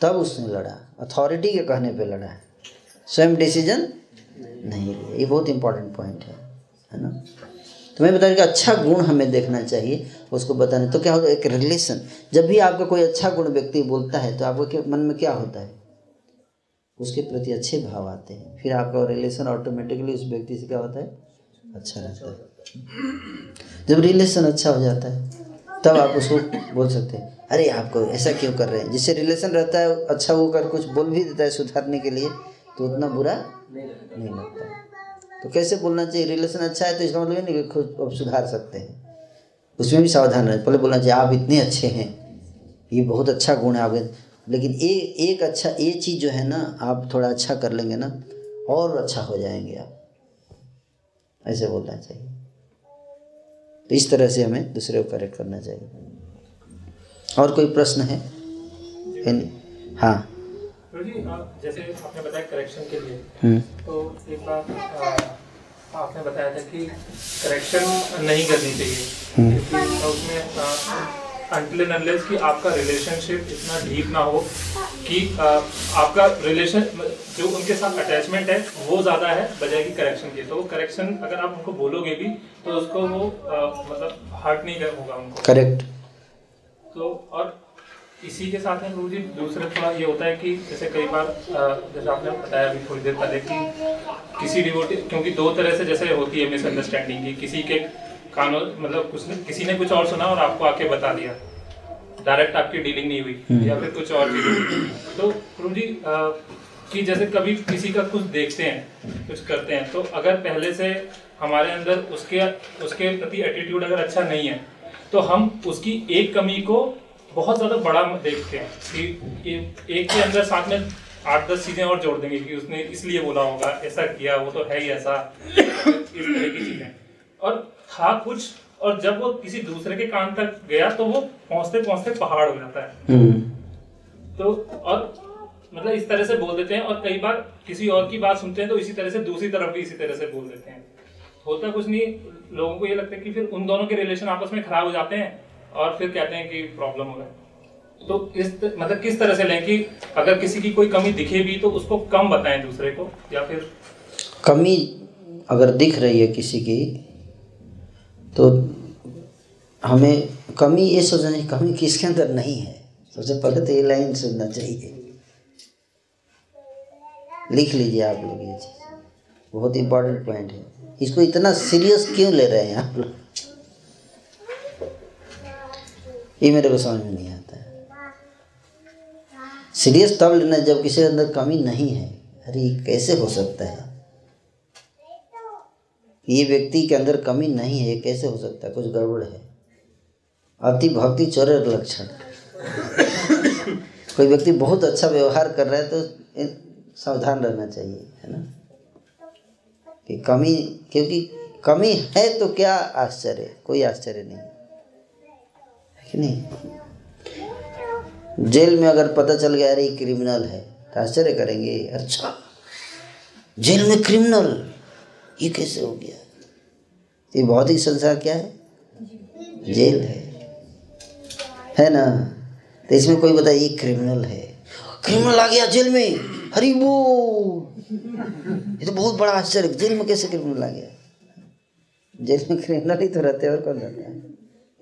तब उसने लड़ा, अथॉरिटी के कहने पे लड़ा है, स्वयं डिसीजन नहीं लिया। ये बहुत इंपॉर्टेंट पॉइंट है ना? तो मैं बता रही कि अच्छा गुण हमें देखना चाहिए, उसको बताने तो क्या होगा एक रिलेशन। जब भी आपका कोई अच्छा गुण व्यक्ति बोलता है तो आपके मन में क्या होता है? उसके प्रति अच्छे भाव आते हैं, फिर आपका रिलेशन ऑटोमेटिकली उस व्यक्ति से क्या होता है? अच्छा रहता है। जब रिलेशन अच्छा हो जाता है तब आप उसको बोल सकते हैं अरे आपको ऐसा क्यों कर रहे हैं। जिससे रिलेशन रहता है अच्छा, वो कर कुछ बोल भी देता है सुधारने के लिए, तो उतना बुरा नहीं लगता। तो कैसे बोलना चाहिए? रिलेशन अच्छा है तो इसका मतलब नहीं कि खुद आप सुधार सकते हैं, उसमें भी सावधान रहें। पहले बोलना चाहिए आप इतने अच्छे हैं, ये बहुत अच्छा गुण है आपके, लेकिन एक अच्छा ये चीज़ जो है ना, आप थोड़ा अच्छा कर लेंगे ना और अच्छा हो जाएंगे आप, ऐसे बोलना चाहिए। तो इस तरह से हमें दूसरे को करेक्ट करना चाहिए। और कोई प्रश्न है? हाँ जी, जैसे आपने बताया करेक्शन के लिए, तो एक बार आपने बताया था कि करेक्शन नहीं करनी चाहिए उसमें until and unless कि आपका रिलेशनशिप इतना डीप ना हो कि आपका रिलेशन जो उनके साथ अटैचमेंट है वो ज़्यादा है बजाय कि करेक्शन के। तो करेक्शन अगर आप उनको बोलोगे भी तो उसको वो मतलब हर्ट नहीं होगा उनको, करेक्ट। तो और इसी के साथ में गुरुजी दूसरा थोड़ा ये होता है कि जैसे कई बार जैसे आपने बताया अभी थोड़ी देर पहले कि किसी डिवोटी, क्योंकि दो तरह से जैसे होती है मिसअंडरस्टैंडिंग की, किसी के कानों मतलब किसी ने कुछ और सुना और आपको आके बता दिया, डायरेक्ट आपकी डीलिंग नहीं हुई या फिर कुछ और चीज़। तो गुरुजी कि जैसे कभी किसी का कुछ देखते हैं, कुछ करते हैं, तो अगर पहले से हमारे अंदर उसके प्रति एटीट्यूड अगर अच्छा नहीं है तो हम उसकी एक कमी को बहुत ज़्यादा बड़ा देखते हैं कि एक के अंदर साथ में 8-10 चीज़ें और जोड़ देंगे कि उसने इसलिए बोला होगा, ऐसा किया, वो तो है ही ऐसा, इस तरह की चीज़ें। और था कुछ और जब वो किसी दूसरे के कान तक गया तो वो पहुँचते पहुँचते पहाड़ हो जाता है। तो और मतलब इस तरह से बोल देते हैं, और कई बार किसी और की बात सुनते हैं तो इसी तरह से दूसरी तरफ भी इसी तरह से बोल देते हैं। होता कुछ नहीं, लोगों को ये लगता है कि फिर उन दोनों के रिलेशन आपस में खराब हो जाते हैं और फिर कहते हैं कि प्रॉब्लम हो रहा है। तो मतलब किस तरह से लें कि अगर किसी की कोई कमी दिखे भी तो उसको कम बताएं दूसरे को, या फिर कमी अगर दिख रही है किसी की तो हमें कमी ये सोचना चाहिए, कमी किसके अंदर नहीं है। सबसे पहले तो ये लाइन सोचना चाहिए, लिख लीजिए आप लोग, ये चीज़ बहुत इंपॉर्टेंट पॉइंट है। इसको इतना सीरियस क्यों ले रहे हैं आप लोग, ये मेरे को समझ में नहीं आता है। सीरियस तब लेना जब किसी के अंदर कमी नहीं है। अरे कैसे हो सकता है, ये व्यक्ति के अंदर कमी नहीं है, कैसे हो सकता है, कुछ गड़बड़ है। अति भक्ति चोर लक्षण कोई व्यक्ति बहुत अच्छा व्यवहार कर रहा है तो सावधान रहना चाहिए, है ना, कि कमी, क्योंकि कमी है तो क्या आश्चर्य, कोई आश्चर्य नहीं है कि नहीं। जेल में अगर पता चल गया अरे क्रिमिनल है तो आश्चर्य करेंगे, अच्छा जेल में क्रिमिनल, ये कैसे हो गया। ये भौतिक संसार क्या है, जेल है ना। तो इसमें कोई बताए ये क्रिमिनल है, क्रिमिनल आ गया जेल में, हरी वो ये तो बहुत बड़ा आश्चर्य, जेल में कैसे क्रिमिनल आ गया। जेल में क्रिमिनल ही तो रहते हैं और कौन रहता है।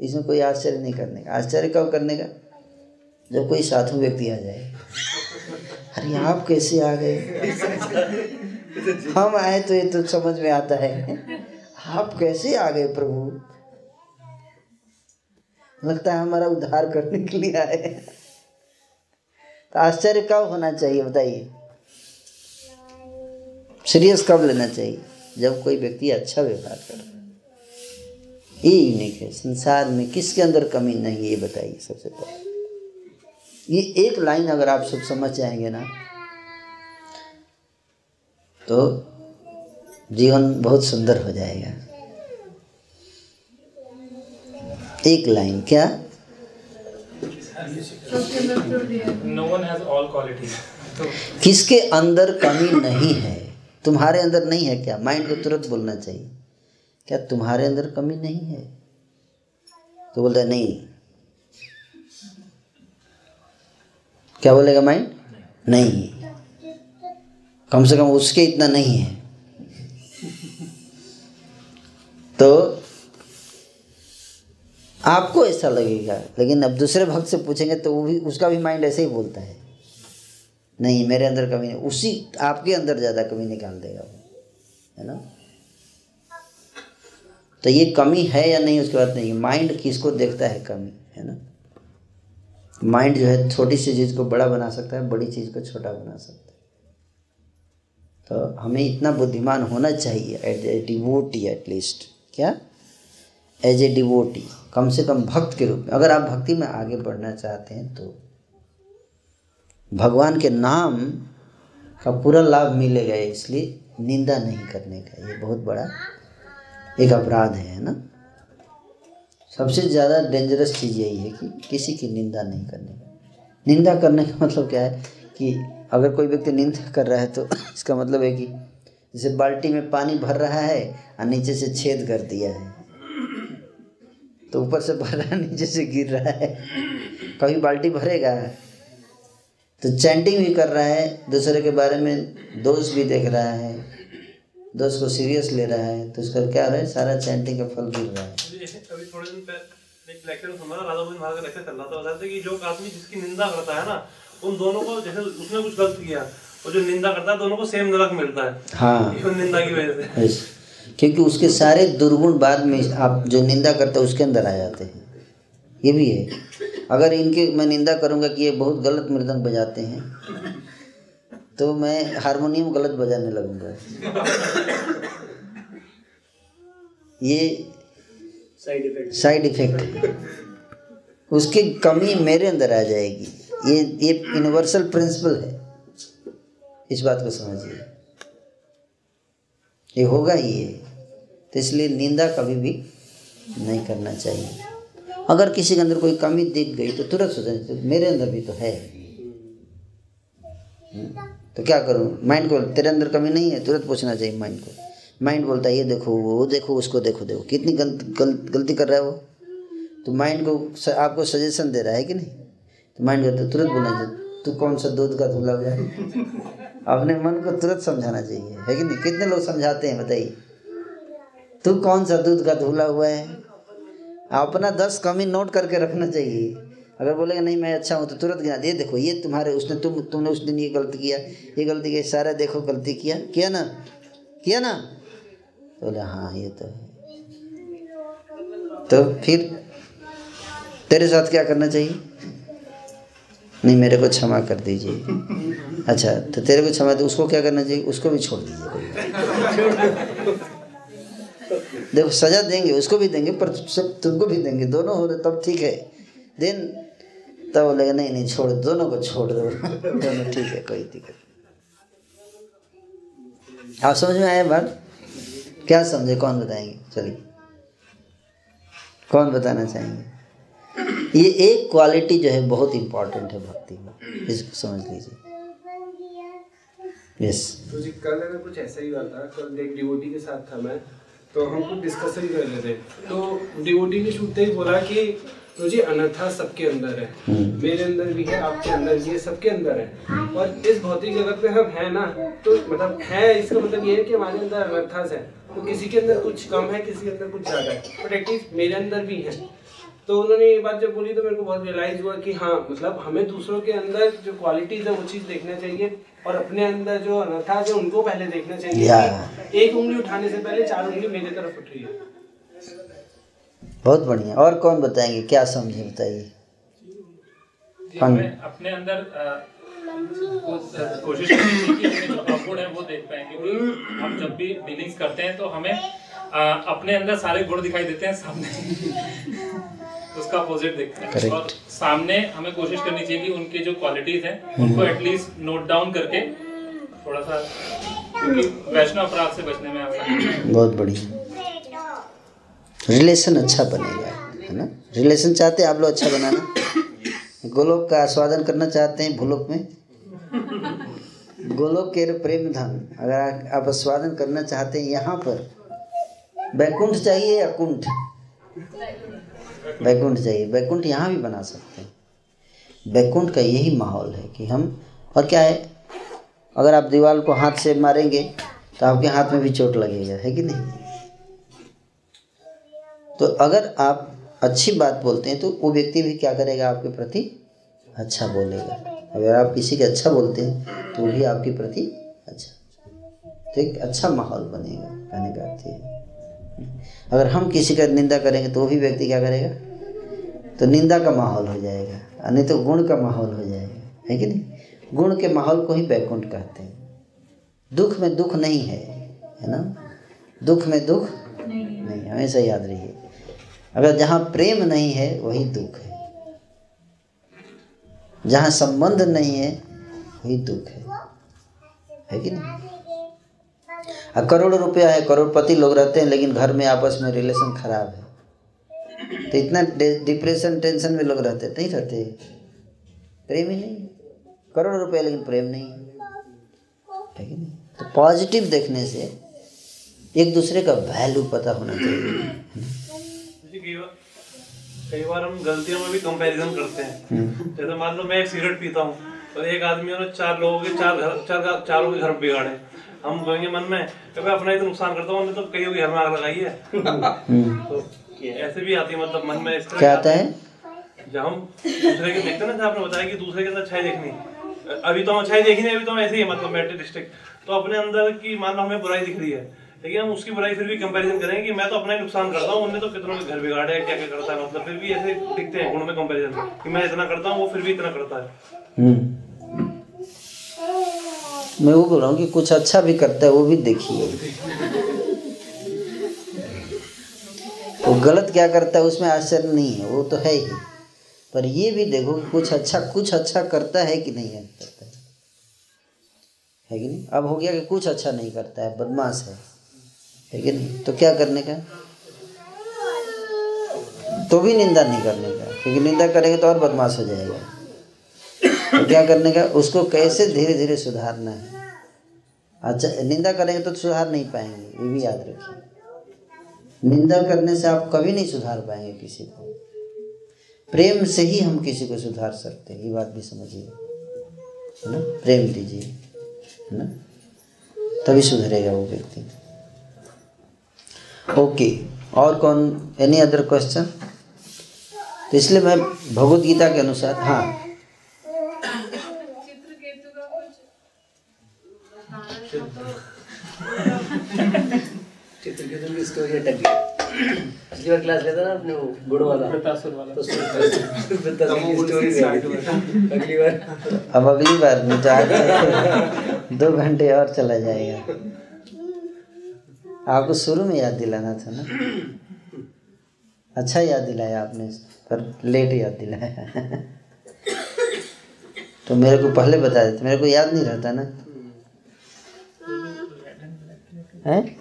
इसमें कोई आश्चर्य नहीं करने का। आश्चर्य कब करने का, जब कोई साथों व्यक्ति आ जाए, अरे आप कैसे आ गए, हम आए तो ये तो समझ में आता है, आप कैसे आ गए प्रभु, लगता है हमारा उद्धार करने के लिए आए। तो आश्चर्य कब होना चाहिए बताइए, सीरियस कब लेना चाहिए, जब कोई व्यक्ति अच्छा व्यवहार करे। ये यूनिक है, संसार में किसके अंदर कमी नहीं है ये बताइए सबसे पहले। ये एक लाइन अगर आप सब समझ जाएंगे ना तो जीवन बहुत सुंदर हो जाएगा। एक लाइन क्या, किसके अंदर कमी नहीं है, तुम्हारे अंदर नहीं है क्या। माइंड को तुरंत बोलना चाहिए, क्या तुम्हारे अंदर कमी नहीं है, तो बोलता है नहीं। क्या बोलेगा माइंड, नहीं, कम से कम उसके इतना नहीं है। तो आपको ऐसा लगेगा, लेकिन अब दूसरे भक्त से पूछेंगे तो वो भी, उसका भी माइंड ऐसे ही बोलता है, नहीं मेरे अंदर कमी नहीं, उसी आपके अंदर ज़्यादा कमी निकाल देगा वो, है ना। तो ये कमी है या नहीं उसके बाद नहीं, माइंड किसको देखता है कमी, है ना। माइंड जो है छोटी सी चीज़ को बड़ा बना सकता है, बड़ी चीज़ को छोटा बना सकता है। तो हमें इतना बुद्धिमान होना चाहिए एज ए डिवोटी, एटलीस्ट क्या, एज ए डिवोटी, कम से कम भक्त के रूप में। अगर आप भक्ति में आगे बढ़ना चाहते हैं तो भगवान के नाम का पूरा लाभ मिलेगा, इसलिए निंदा नहीं करने का, ये बहुत बड़ा एक अपराध है ना। सबसे ज़्यादा डेंजरस चीज़ यही है कि किसी की निंदा नहीं करने का। निंदा करने का मतलब क्या है कि अगर कोई व्यक्ति निंदा कर रहा है तो इसका मतलब है कि जैसे बाल्टी में पानी भर रहा है और नीचे से छेद कर दिया है, तो ऊपर से भर रहा है, नीचे से गिर रहा है, कभी बाल्टी भरेगा। तो चैंटिंग भी कर रहा है, दूसरे के बारे में दोष भी देख रहा है, दोष को सीरियस ले रहा है, तो उसका क्या हो रहा है, सारा चैंटिंग का फल गिर रहा है। उन दोनों को जैसे उसने कुछ गलत किया और जो निंदा करता है दोनों को सेम नरक मिलता है। हाँ, निंदा की वजह से, क्योंकि उसके सारे दुर्गुण बाद में आप जो निंदा करते हैं उसके अंदर आ जाते हैं। ये भी है, अगर इनके मैं निंदा करूंगा कि ये बहुत गलत मृदंग बजाते हैं तो मैं हारमोनियम गलत बजाने लगूंगा। ये साइड इफेक्ट है, उसकी कमी मेरे अंदर आ जाएगी। ये यूनिवर्सल प्रिंसिपल है, इस बात को समझिए, ये होगा ही ये। तो इसलिए निंदा कभी भी नहीं करना चाहिए। अगर किसी के अंदर कोई कमी दिख गई तो तुरंत सोचें तो मेरे अंदर भी तो है, तो क्या करूं। माइंड को तेरे अंदर कमी नहीं है तुरंत पूछना चाहिए माइंड को। माइंड बोलता है ये देखो, वो देखो, उसको देखो, देखो कितनी गलती कर रहा है वो। तो माइंड को आपको सजेशन दे रहा है कि नहीं, माइंड करता तुरंत बोलना चाहिए तू कौन सा दूध का धुला हुआ है। अपने मन को तुरंत समझाना चाहिए, है कि नहीं। कितने लोग समझाते हैं बताइए, तू कौन सा दूध का धुला हुआ है। अपना 10 कमी नोट करके रखना चाहिए। अगर बोलेगा नहीं मैं अच्छा हूँ तो तुरंत गिना दे, देखो ये तुम्हारे तुमने उस दिन ये गलती किया, सारा देखो गलती किया ना। बोले हाँ ये तो है। तो फिर तेरे साथ क्या करना चाहिए? नहीं मेरे को क्षमा कर दीजिए। अच्छा तो तेरे को क्षमा दे, उसको क्या करना चाहिए? उसको भी छोड़ दीजिए। देखो सजा देंगे, उसको भी देंगे पर सब तुमको भी देंगे, दोनों हो रहे तब ठीक है। देन तब बोलेगा नहीं छोड़, दोनों को छोड़ दो, दोनों ठीक है कोई दिक्कत। आप समझ में आए बात? क्या समझे? कौन बताएंगे? चलिए कौन बताना चाहेंगे? ये एक क्वालिटी जो है बहुत इम्पोर्टेंट है भक्ति में, इसको समझ लीजिए। यस तो जी कल ना कुछ ऐसा ही हुआ था। कल एक डिवोटी के साथ था मैं, तो हम कुछ डिस्कशन कर रहे थे, तो डिवोटी ने छूटते ही बोला कि तो जी अनर्था सबके अंदर है, मेरे अंदर भी है, आपके अंदर भी है, सबके अंदर है। और इस भौतिक जगत पे हम है ना, तो मतलब है, इसका मतलब ये है कि हमारे अंदर अनर्था है। तो किसी के अंदर कुछ कम है, किसी के अंदर कुछ ज़्यादा है, बट एटलीस्ट मेरे अंदर भी है। तो उन्होंने ये बात जब बोली तो मेरे को बहुत रियलाइज हुआ कि हाँ मतलब हमें दूसरों के अंदर जो क्वालिटीज है वो चीज़ देखना चाहिए, और अपने अंदर जो अनर्था है उनको पहले देखना चाहिए। एक उंगली उठाने से पहले चार उंगली मेरे तरफ उठ रही है। बहुत बढ़िया। और कौन बताएंगे? क्या समझे बताइए। अपने अंदर कोशिश करनी है वो देख पाएंगे। हम जब भी डीलिंग्स करते हैं तो हमें अपने अंदर सारे गुण दिखाई देते हैं, सामने उसका अपोजिट देखते हैं। Correct. और सामने हमें कोशिश करनी चाहिए कि उनके जो क्वालिटीज हैं उनको एटलीस्ट नोट डाउन करके थोड़ा सा, क्योंकि वैष्णव अपराध से बचने में आसान। बहुत बढ़िया। रिलेशन अच्छा बनेगा, है ना? रिलेशन चाहते हैं आप लोग अच्छा बनाना। गोलोक का आस्वादन करना चाहते हैं भूलोक में, गोलोक के प्रेम धाम अगर आप आस्वादन करना चाहते हैं यहाँ पर, वैकुंठ चाहिए या कुंठ? वैकुंठ चाहिए। वैकुंठ यहाँ भी बना सकते हैं। वैकुंठ का यही माहौल है कि हम, और क्या है, अगर आप दीवार को हाथ से मारेंगे तो आपके हाथ में भी चोट लगेगा, है कि नहीं? तो अगर आप अच्छी बात बोलते हैं तो वो व्यक्ति भी क्या करेगा? आपके प्रति अच्छा बोलेगा। अगर आप किसी के अच्छा बोलते हैं तो भी आपके प्रति अच्छा, तो एक अच्छा माहौल बनेगा। कहने का अर्थ है अगर हम किसी का निंदा करेंगे तो भी व्यक्ति क्या करेगा? तो निंदा का माहौल हो जाएगा, नहीं तो गुण का माहौल हो जाएगा, है कि नहीं? गुण के माहौल को ही वैकुंठ कहते हैं। दुख में दुख नहीं है, है ना? दुख में दुख नहीं, हमेशा याद रहिए। अगर जहाँ प्रेम नहीं है वही दुख है, जहाँ संबंध नहीं है वही दुख है कि नहीं? करोड़ों रुपया है, करोड़पति लोग रहते हैं लेकिन घर में आपस में रिलेशन खराब है, तो इतना डिप्रेशन टेंशन में लोग रहते नहीं रहते। प्रेम ही नहीं, करोड़ों रुपया लेकिन प्रेम नहीं है। तो पॉजिटिव देखने से एक दूसरे का वैल्यू पता होना चाहिए। कई बार हम गलतियों में भी कंपैरिजन करते हैं। जैसे मान लो मैं एक सिगरेट पीता हूँ और एक आदमी और चार लोगों के घर बिगाड़े, हम कहेंगे मन में तो मैं अपना ही तो नुकसान करता हूँ, तो कईयों के घर में आग लगाई है। तो ऐसे भी आती है, मतलब मन में इस तरह क्या आता है जब हम दूसरे के देखते हैं ना। आपने बताया कि दूसरे के अंदर अच्छाई देखनी, अभी तो हम अच्छाई देखी नहीं, अभी तो हम ऐसे ही है, मतलब मेट्रिक डिस्ट्रिक्ट तो अपने अंदर की, मान लो हमें बुराई दिख रही है लेकिन हम उसकी बुराई फिर भी कंपैरिजन करेंगे कि मैं तो अपना ही नुकसान करता हूँ, उन्होंने तो कितनों के घर बिगाड़े हैं, क्या क्या करता है, मतलब फिर भी ऐसे दिखते हैं गुण में कंपैरिजन कि मैं इतना करता हूँ वो फिर भी इतना करता है। मैं वो बोल रहा हूँ कि कुछ अच्छा भी करता है वो भी देखिए, वो गलत क्या करता है उसमें आश्चर्य नहीं है, वो तो है ही, पर ये भी देखो कि कुछ अच्छा करता है कि नहीं करता है कि नहीं। अब हो गया कि कुछ अच्छा नहीं करता है, बदमाश है कि नहीं, तो क्या करने का? तो भी निंदा नहीं करने का, क्योंकि निंदा करेंगे तो और बदमाश हो जाएगा। तो क्या करने का? उसको कैसे धीरे धीरे सुधारना है। अच्छा निंदा करेंगे तो सुधार नहीं पाएंगे, ये भी याद रखिए। निंदा करने से आप कभी नहीं सुधार पाएंगे किसी को, प्रेम से ही हम किसी को सुधार सकते हैं, ये बात भी समझिए, है ना? प्रेम दीजिए, है ना, तभी सुधरेगा वो व्यक्ति। ओके, और कौन एनी अदर क्वेश्चन? तो इसलिए मैं भगवद गीता के अनुसार, हाँ चित्रकेतु की स्टोरी अटक गई। पिछली बार क्लास लेता ना अपने वो गुड़ वाला प्रतासुर वाला, तो उसकी स्टोरी अगली बार, अब अगली बार जाके 2 घंटे और चला जाएगा। आपको शुरू में याद दिलाना था ना, अच्छा याद दिलाया आपने, पर लेट याद दिलाया। तो मेरे को पहले बता देते, मेरे को याद नहीं रहता ना। हैं?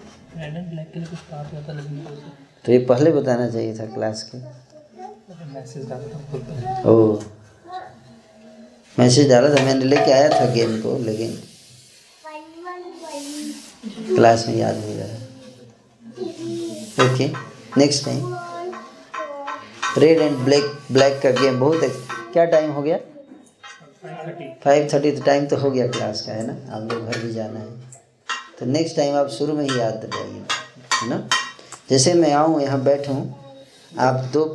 तो ये पहले बताना चाहिए था क्लास के। ओह, मैसेज डाला था मैंने, लेके आया था गेम को, लेकिन क्लास में याद नहीं रहा। Okay, next time red and black का गेम बहुत है। क्या टाइम हो गया? 5:30। तो टाइम तो हो गया क्लास का, है ना? आप लोग घर भी जाना है, तो नेक्स्ट टाइम आप शुरू में ही याद दिलाइए, है ना? जैसे मैं आऊँ, यहाँ बैठूँ, आप 2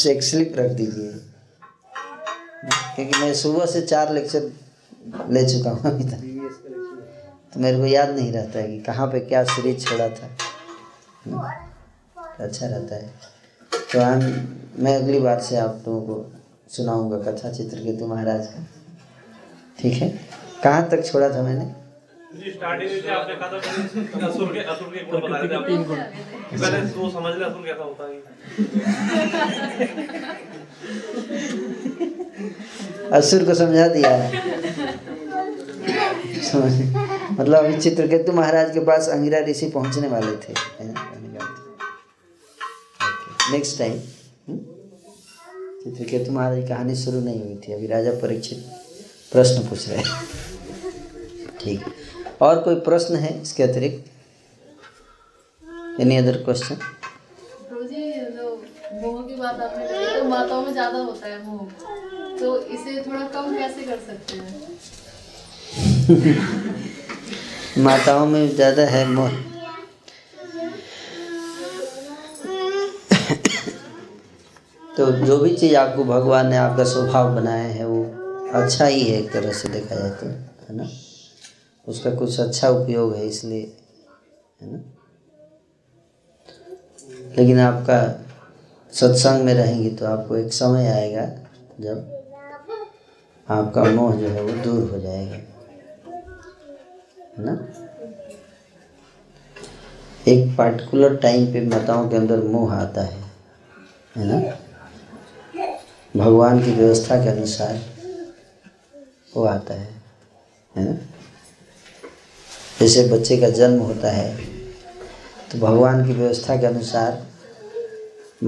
से एक स्लिप रख दीजिए, क्योंकि मैं सुबह से 4 लेक्चर ले चुका हूँ अभी तक, तो मेरे को याद नहीं रहता है कि कहाँ पे क्या सीरीज छोड़ा था। अच्छा रहता है। तो मैं अगली बार से आप लोगों को सुनाऊंगा कथा चित्रकेतु महाराज का, ठीक है? कहाँ तक छोड़ा था मैंने? असुर को समझा दिया है, समझ, मतलब अभी चित्रकेतु महाराज के पास अंगिरा ऋषि पहुंचने वाले थे। नेक्स्ट टाइम चित्रकेतु महाराज की कहानी शुरू नहीं हुई थी, अभी राजा परीक्षित प्रश्न पूछ रहे हैं, ठीक? और कोई प्रश्न है इसके अतिरिक्त? Any other question? जी, जो मोह की बात आपने कही, तो माताओं में ज़्यादा होता है मोह, तो इसे थोड़ा कम कैसे कर सकते हैं? माताओं में ज़्यादा है मोह। तो जो भी चीज़ आपको भगवान ने आपका स्वभाव बनाया है, वो अच्छा ही है एक तरह से देखा जाए तो, है ना? उसका कुछ अच्छा उपयोग है, इसलिए, है ना? लेकिन आपका सत्संग में रहेंगे तो आपको एक समय आएगा जब आपका मोह जो है वो दूर हो जाएगा, है ना? एक पार्टिकुलर टाइम पे माताओं के अंदर मोह आता है ना? भगवान की व्यवस्था के अनुसार वो आता है ना? जैसे बच्चे का जन्म होता है तो भगवान की व्यवस्था के अनुसार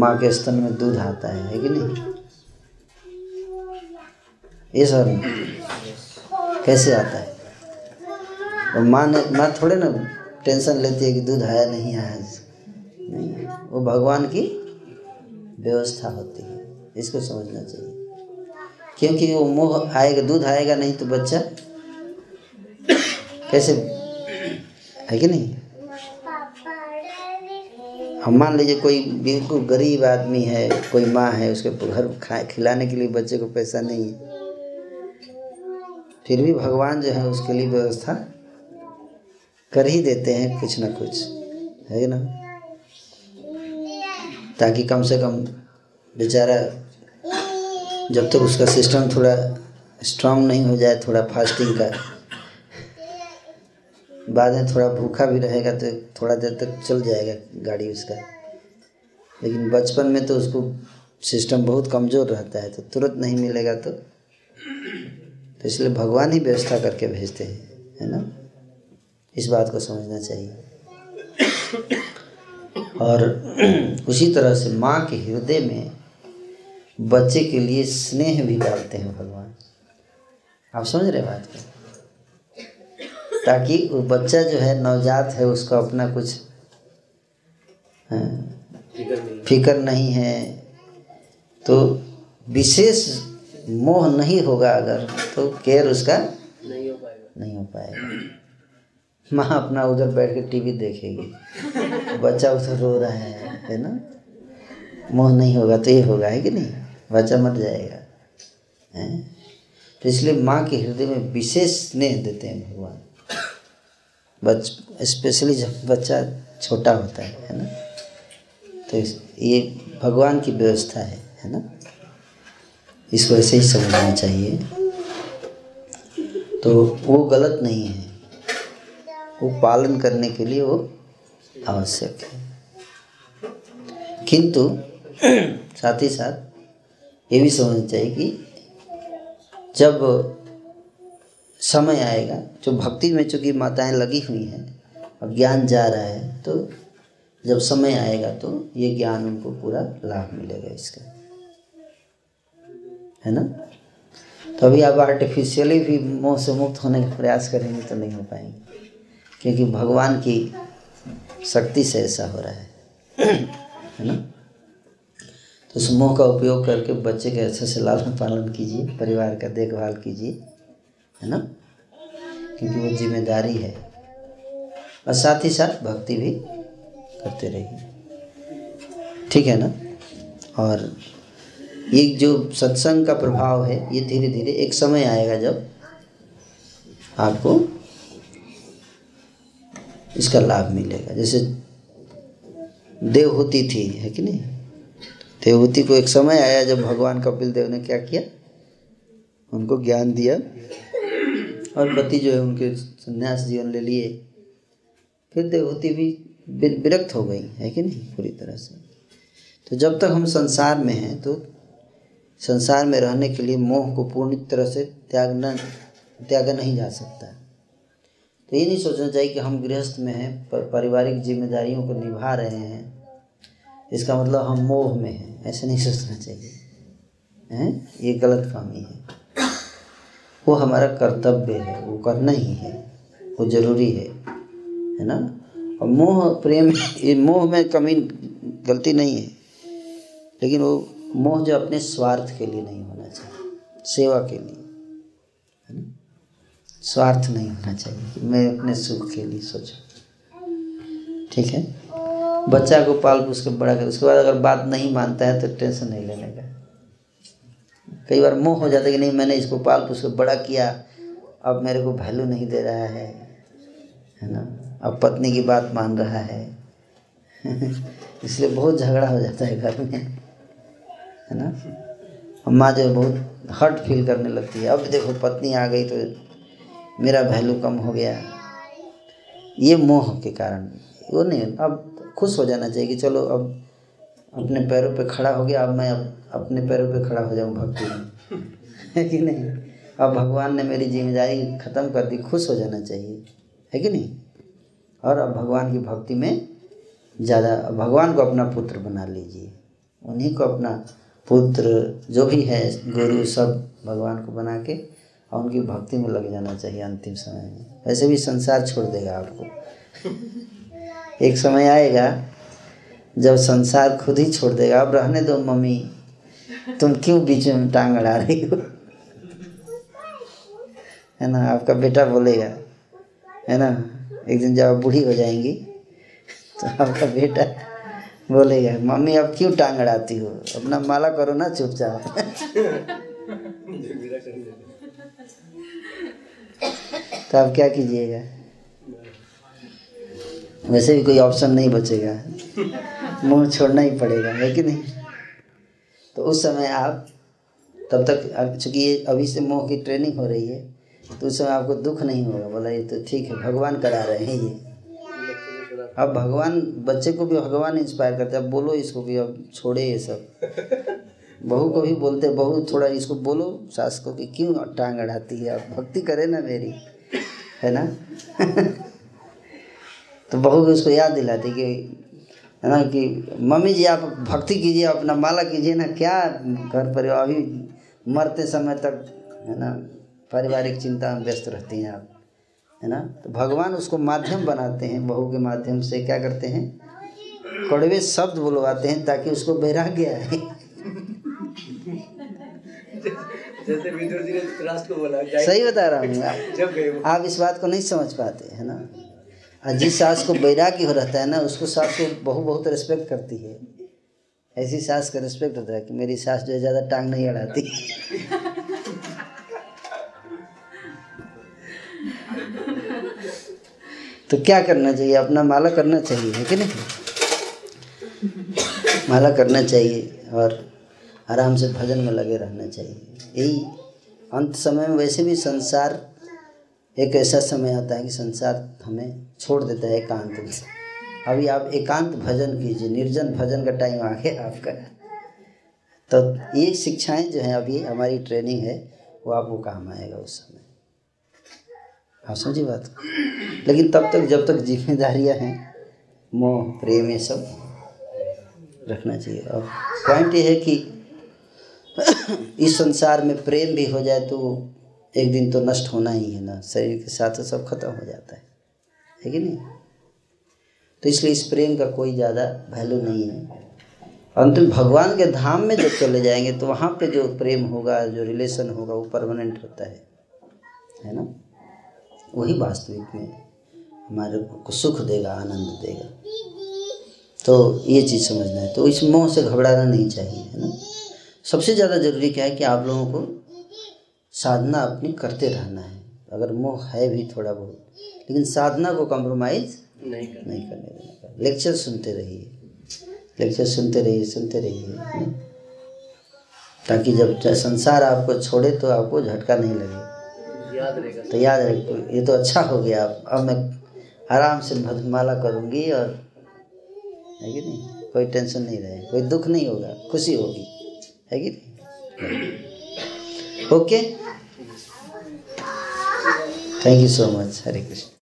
माँ के स्तन में दूध आता है कि नहीं? ये सब कैसे आता है? और माँ थोड़े ना टेंशन लेती है कि दूध आया नहीं आया, नहीं, वो भगवान की व्यवस्था होती है, इसको समझना चाहिए। क्योंकि वो मोह आएगा, दूध आएगा नहीं तो बच्चा कैसे, है कि नहीं? हम मान लीजिए कोई बिल्कुल गरीब आदमी है, कोई माँ है, उसके घर खिलाने के लिए बच्चे को पैसा नहीं है, फिर भी भगवान जो है उसके लिए व्यवस्था कर ही देते हैं कुछ ना कुछ, है ना? ताकि कम से कम बेचारा, जब तक उसका सिस्टम थोड़ा स्ट्रांग नहीं हो जाए, थोड़ा फास्टिंग का, बाद में थोड़ा भूखा भी रहेगा तो थोड़ा देर तक चल जाएगा गाड़ी उसका। लेकिन बचपन में तो उसको सिस्टम बहुत कमज़ोर रहता है, तो तुरंत नहीं मिलेगा, तो इसलिए भगवान ही व्यवस्था करके भेजते हैं, है ना? इस बात को समझना चाहिए। और उसी तरह से माँ के हृदय में बच्चे के लिए स्नेह भी डालते हैं भगवान, आप समझ रहे बात को? ताकि वो बच्चा जो है नवजात है, उसको अपना कुछ फिक्र नहीं है, तो विशेष मोह नहीं होगा अगर, तो केयर उसका नहीं हो पाएगा। माँ अपना उधर बैठ के टीवी देखेगी, बच्चा उधर रो रहा है ना, मोह नहीं होगा तो ये होगा, है कि नहीं, बच्चा मर जाएगा है। तो इसलिए माँ के हृदय में विशेष स्नेह देते हैं भगवान, स्पेशली जब बच्चा छोटा होता है ना। तो ये भगवान की व्यवस्था है ना, इसको ऐसे ही समझना चाहिए। तो वो गलत नहीं है, वो पालन करने के लिए वो आवश्यक है, किंतु साथ ही साथ ये भी समझना चाहिए कि जब समय आएगा, जो भक्ति में चूँकि माताएं लगी हुई हैं और ज्ञान जा रहा है, तो जब समय आएगा तो ये ज्ञान उनको पूरा लाभ मिलेगा इसका, है ना। तो अभी आप आर्टिफिशियली भी मोह से मुक्त होने का प्रयास करेंगे तो नहीं हो पाएंगे, क्योंकि भगवान की शक्ति से ऐसा हो रहा है ना। तो उस मोह का उपयोग करके बच्चे के अच्छे से लालन पालन कीजिए, परिवार का देखभाल कीजिए, है ना, क्योंकि वो जिम्मेदारी है। और साथ ही साथ भक्ति भी करते रहिए, ठीक है ना। और ये जो सत्संग का प्रभाव है, ये धीरे धीरे एक समय आएगा जब आपको इसका लाभ मिलेगा। जैसे देवहूति थी, है कि नहीं, देवहूति को एक समय आया जब भगवान कपिल देव ने क्या किया, उनको ज्ञान दिया और पति जो है उनके संन्यास जीवन ले लिए। फिर देवहूति भी विरक्त हो गई, है कि नहीं, पूरी तरह से। तो जब तक हम संसार में हैं, तो संसार में रहने के लिए मोह को पूर्ण तरह से त्यागा नहीं जा सकता। तो ये नहीं सोचना चाहिए कि हम गृहस्थ में हैं, पारिवारिक जिम्मेदारियों को निभा रहे हैं, इसका मतलब हम मोह में हैं, ऐसा नहीं सोचना चाहिए हैं, ये गलत कामी है। वो हमारा कर्तव्य है, वो करना ही है, वो ज़रूरी है ना। और मोह प्रेम, ये मोह में कमी गलती नहीं है, लेकिन वो मोह जो अपने स्वार्थ के लिए नहीं होना चाहिए, सेवा के लिए, है ना। स्वार्थ नहीं होना चाहिए कि मैं अपने सुख के लिए सोचूं, ठीक है। बच्चा को पाल पोस के बड़ा कर, उसके बाद अगर बात नहीं मानता है तो टेंशन नहीं लेने का। कई बार मोह हो जाता है कि नहीं, मैंने इसको पाल पोस के बड़ा किया, अब मेरे को वैल्यू नहीं दे रहा है ना, अब पत्नी की बात मान रहा है इसलिए बहुत झगड़ा हो जाता है घर में, है ना। और माँ जो बहुत हर्ट फील करने लगती है, अब देखो पत्नी आ गई तो मेरा वैल्यू कम हो गया। ये मोह के कारण, वो नहीं, अब खुश हो जाना चाहिए कि चलो अब अपने पैरों पे खड़ा हो गया, अब मैं अपने पैरों पे खड़ा हो जाऊँ भक्ति में, है कि नहीं। अब भगवान ने मेरी जिम्मेदारी ख़त्म कर दी, खुश हो जाना चाहिए, है कि नहीं। और अब भगवान की भक्ति में ज़्यादा, भगवान को अपना पुत्र बना लीजिए, उन्हीं को अपना पुत्र, जो भी है गुरु, सब भगवान को बना के और उनकी भक्ति में लग जाना चाहिए अंतिम समय में। वैसे भी संसार छोड़ देगा आपको, एक समय आएगा जब संसार खुद ही छोड़ देगा, अब रहने दो मम्मी, तुम क्यों बीच में टांग अड़ा रही हो, है ना। आपका बेटा बोलेगा, है ना, एक दिन जब आप बूढ़ी हो जाएंगी तो आपका बेटा बोलेगा, मम्मी आप क्यों टांग अड़ाती हो, अपना माला करो ना चुपचाप तो आप क्या कीजिएगा, वैसे भी कोई ऑप्शन नहीं बचेगा, मुंह छोड़ना ही पड़ेगा, है कि नहीं। तो उस समय आप, तब तक चूँकि ये अभी से मोह की ट्रेनिंग हो रही है, तो उस समय आपको दुख नहीं होगा, बोला ये तो ठीक है, भगवान करा रहे हैं ये। अब भगवान, बच्चे को भी भगवान इंस्पायर करते हैं, अब बोलो इसको कि अब छोड़े ये सब बहू को भी बोलते, बहू थोड़ा इसको बोलो सास को कि क्यों टांग अड़ाती है, अब भक्ति करे ना मेरी, है ना तो बहू भी उसको याद दिलाती कि, है ना, कि मम्मी जी आप भक्ति कीजिए, अपना माला कीजिए ना, क्या घर परिवार, अभी मरते समय तक, है ना, पारिवारिक चिंता में व्यस्त रहती हैं आप, है ना। तो भगवान उसको माध्यम बनाते हैं, बहू के माध्यम से क्या करते हैं, कड़वे शब्द बुलवाते हैं ताकि उसको वैराग्य आए। जैसे विदुर जी ने धृतराष्ट्र को बोला, सही बता रहा हूँ, आप इस बात को नहीं समझ पाते, है ना। जिस सास को बैरागी हो रहता है ना, उसको सास को बहुत रिस्पेक्ट करती है। ऐसी सास का रिस्पेक्ट होता है कि मेरी सास जो है ज़्यादा टांग नहीं अड़ाती। तो क्या करना चाहिए? अपना माला करना चाहिए, है कि नहीं? माला करना चाहिए और आराम से भजन में लगे रहना चाहिए। यही अंत समय में, वैसे भी संसार एक ऐसा समय आता है कि संसार हमें छोड़ देता है एकांत में। अभी आप एकांत भजन कीजिए, निर्जन भजन का टाइम आ गया आपका। तो ये शिक्षाएं जो हैं अभी हमारी ट्रेनिंग है, वो आपको काम आएगा उस समय। आप समझिए बात। लेकिन तब तक जब तक जिम्मेदारियां हैं, मोह प्रेम ये सब रखना चाहिए। और पॉइंट ये है कि इस संसार में प्रेम भी हो जाए तो एक दिन तो नष्ट होना ही है ना, शरीर के साथ सब खत्म हो जाता है कि नहीं? तो इसलिए इस प्रेम का कोई ज़्यादा वैल्यू नहीं है। अंत में भगवान के धाम में जब चले जाएंगे तो वहाँ पे जो प्रेम होगा, जो रिलेशन होगा, वो परमानेंट होता है ना? वही वास्तविक में हमारे को सुख देगा, आनंद देगा। तो ये चीज़ समझना है। तो इस मोह से घबराना नहीं चाहिए, है ना? सबसे ज़्यादा ज़रूरी क्या है कि आप लोगों को साधना अपनी करते रहना है। अगर मोह है भी थोड़ा बहुत, लेकिन साधना को कॉम्प्रोमाइज़ नहीं करने देना। लेक्चर सुनते रहिए, लेक्चर सुनते रहिए, ताकि जब संसार आपको छोड़े तो आपको झटका नहीं लगे, याद रहेगा। तो याद रहे, ये तो अच्छा हो गया, अब मैं आराम से मधुमाला करूँगी और है कि नहीं, कोई टेंशन नहीं रहेगा, कोई दुख नहीं होगा, खुशी होगी, है कि नहीं? Okay, thank you so much. Hare Krishna.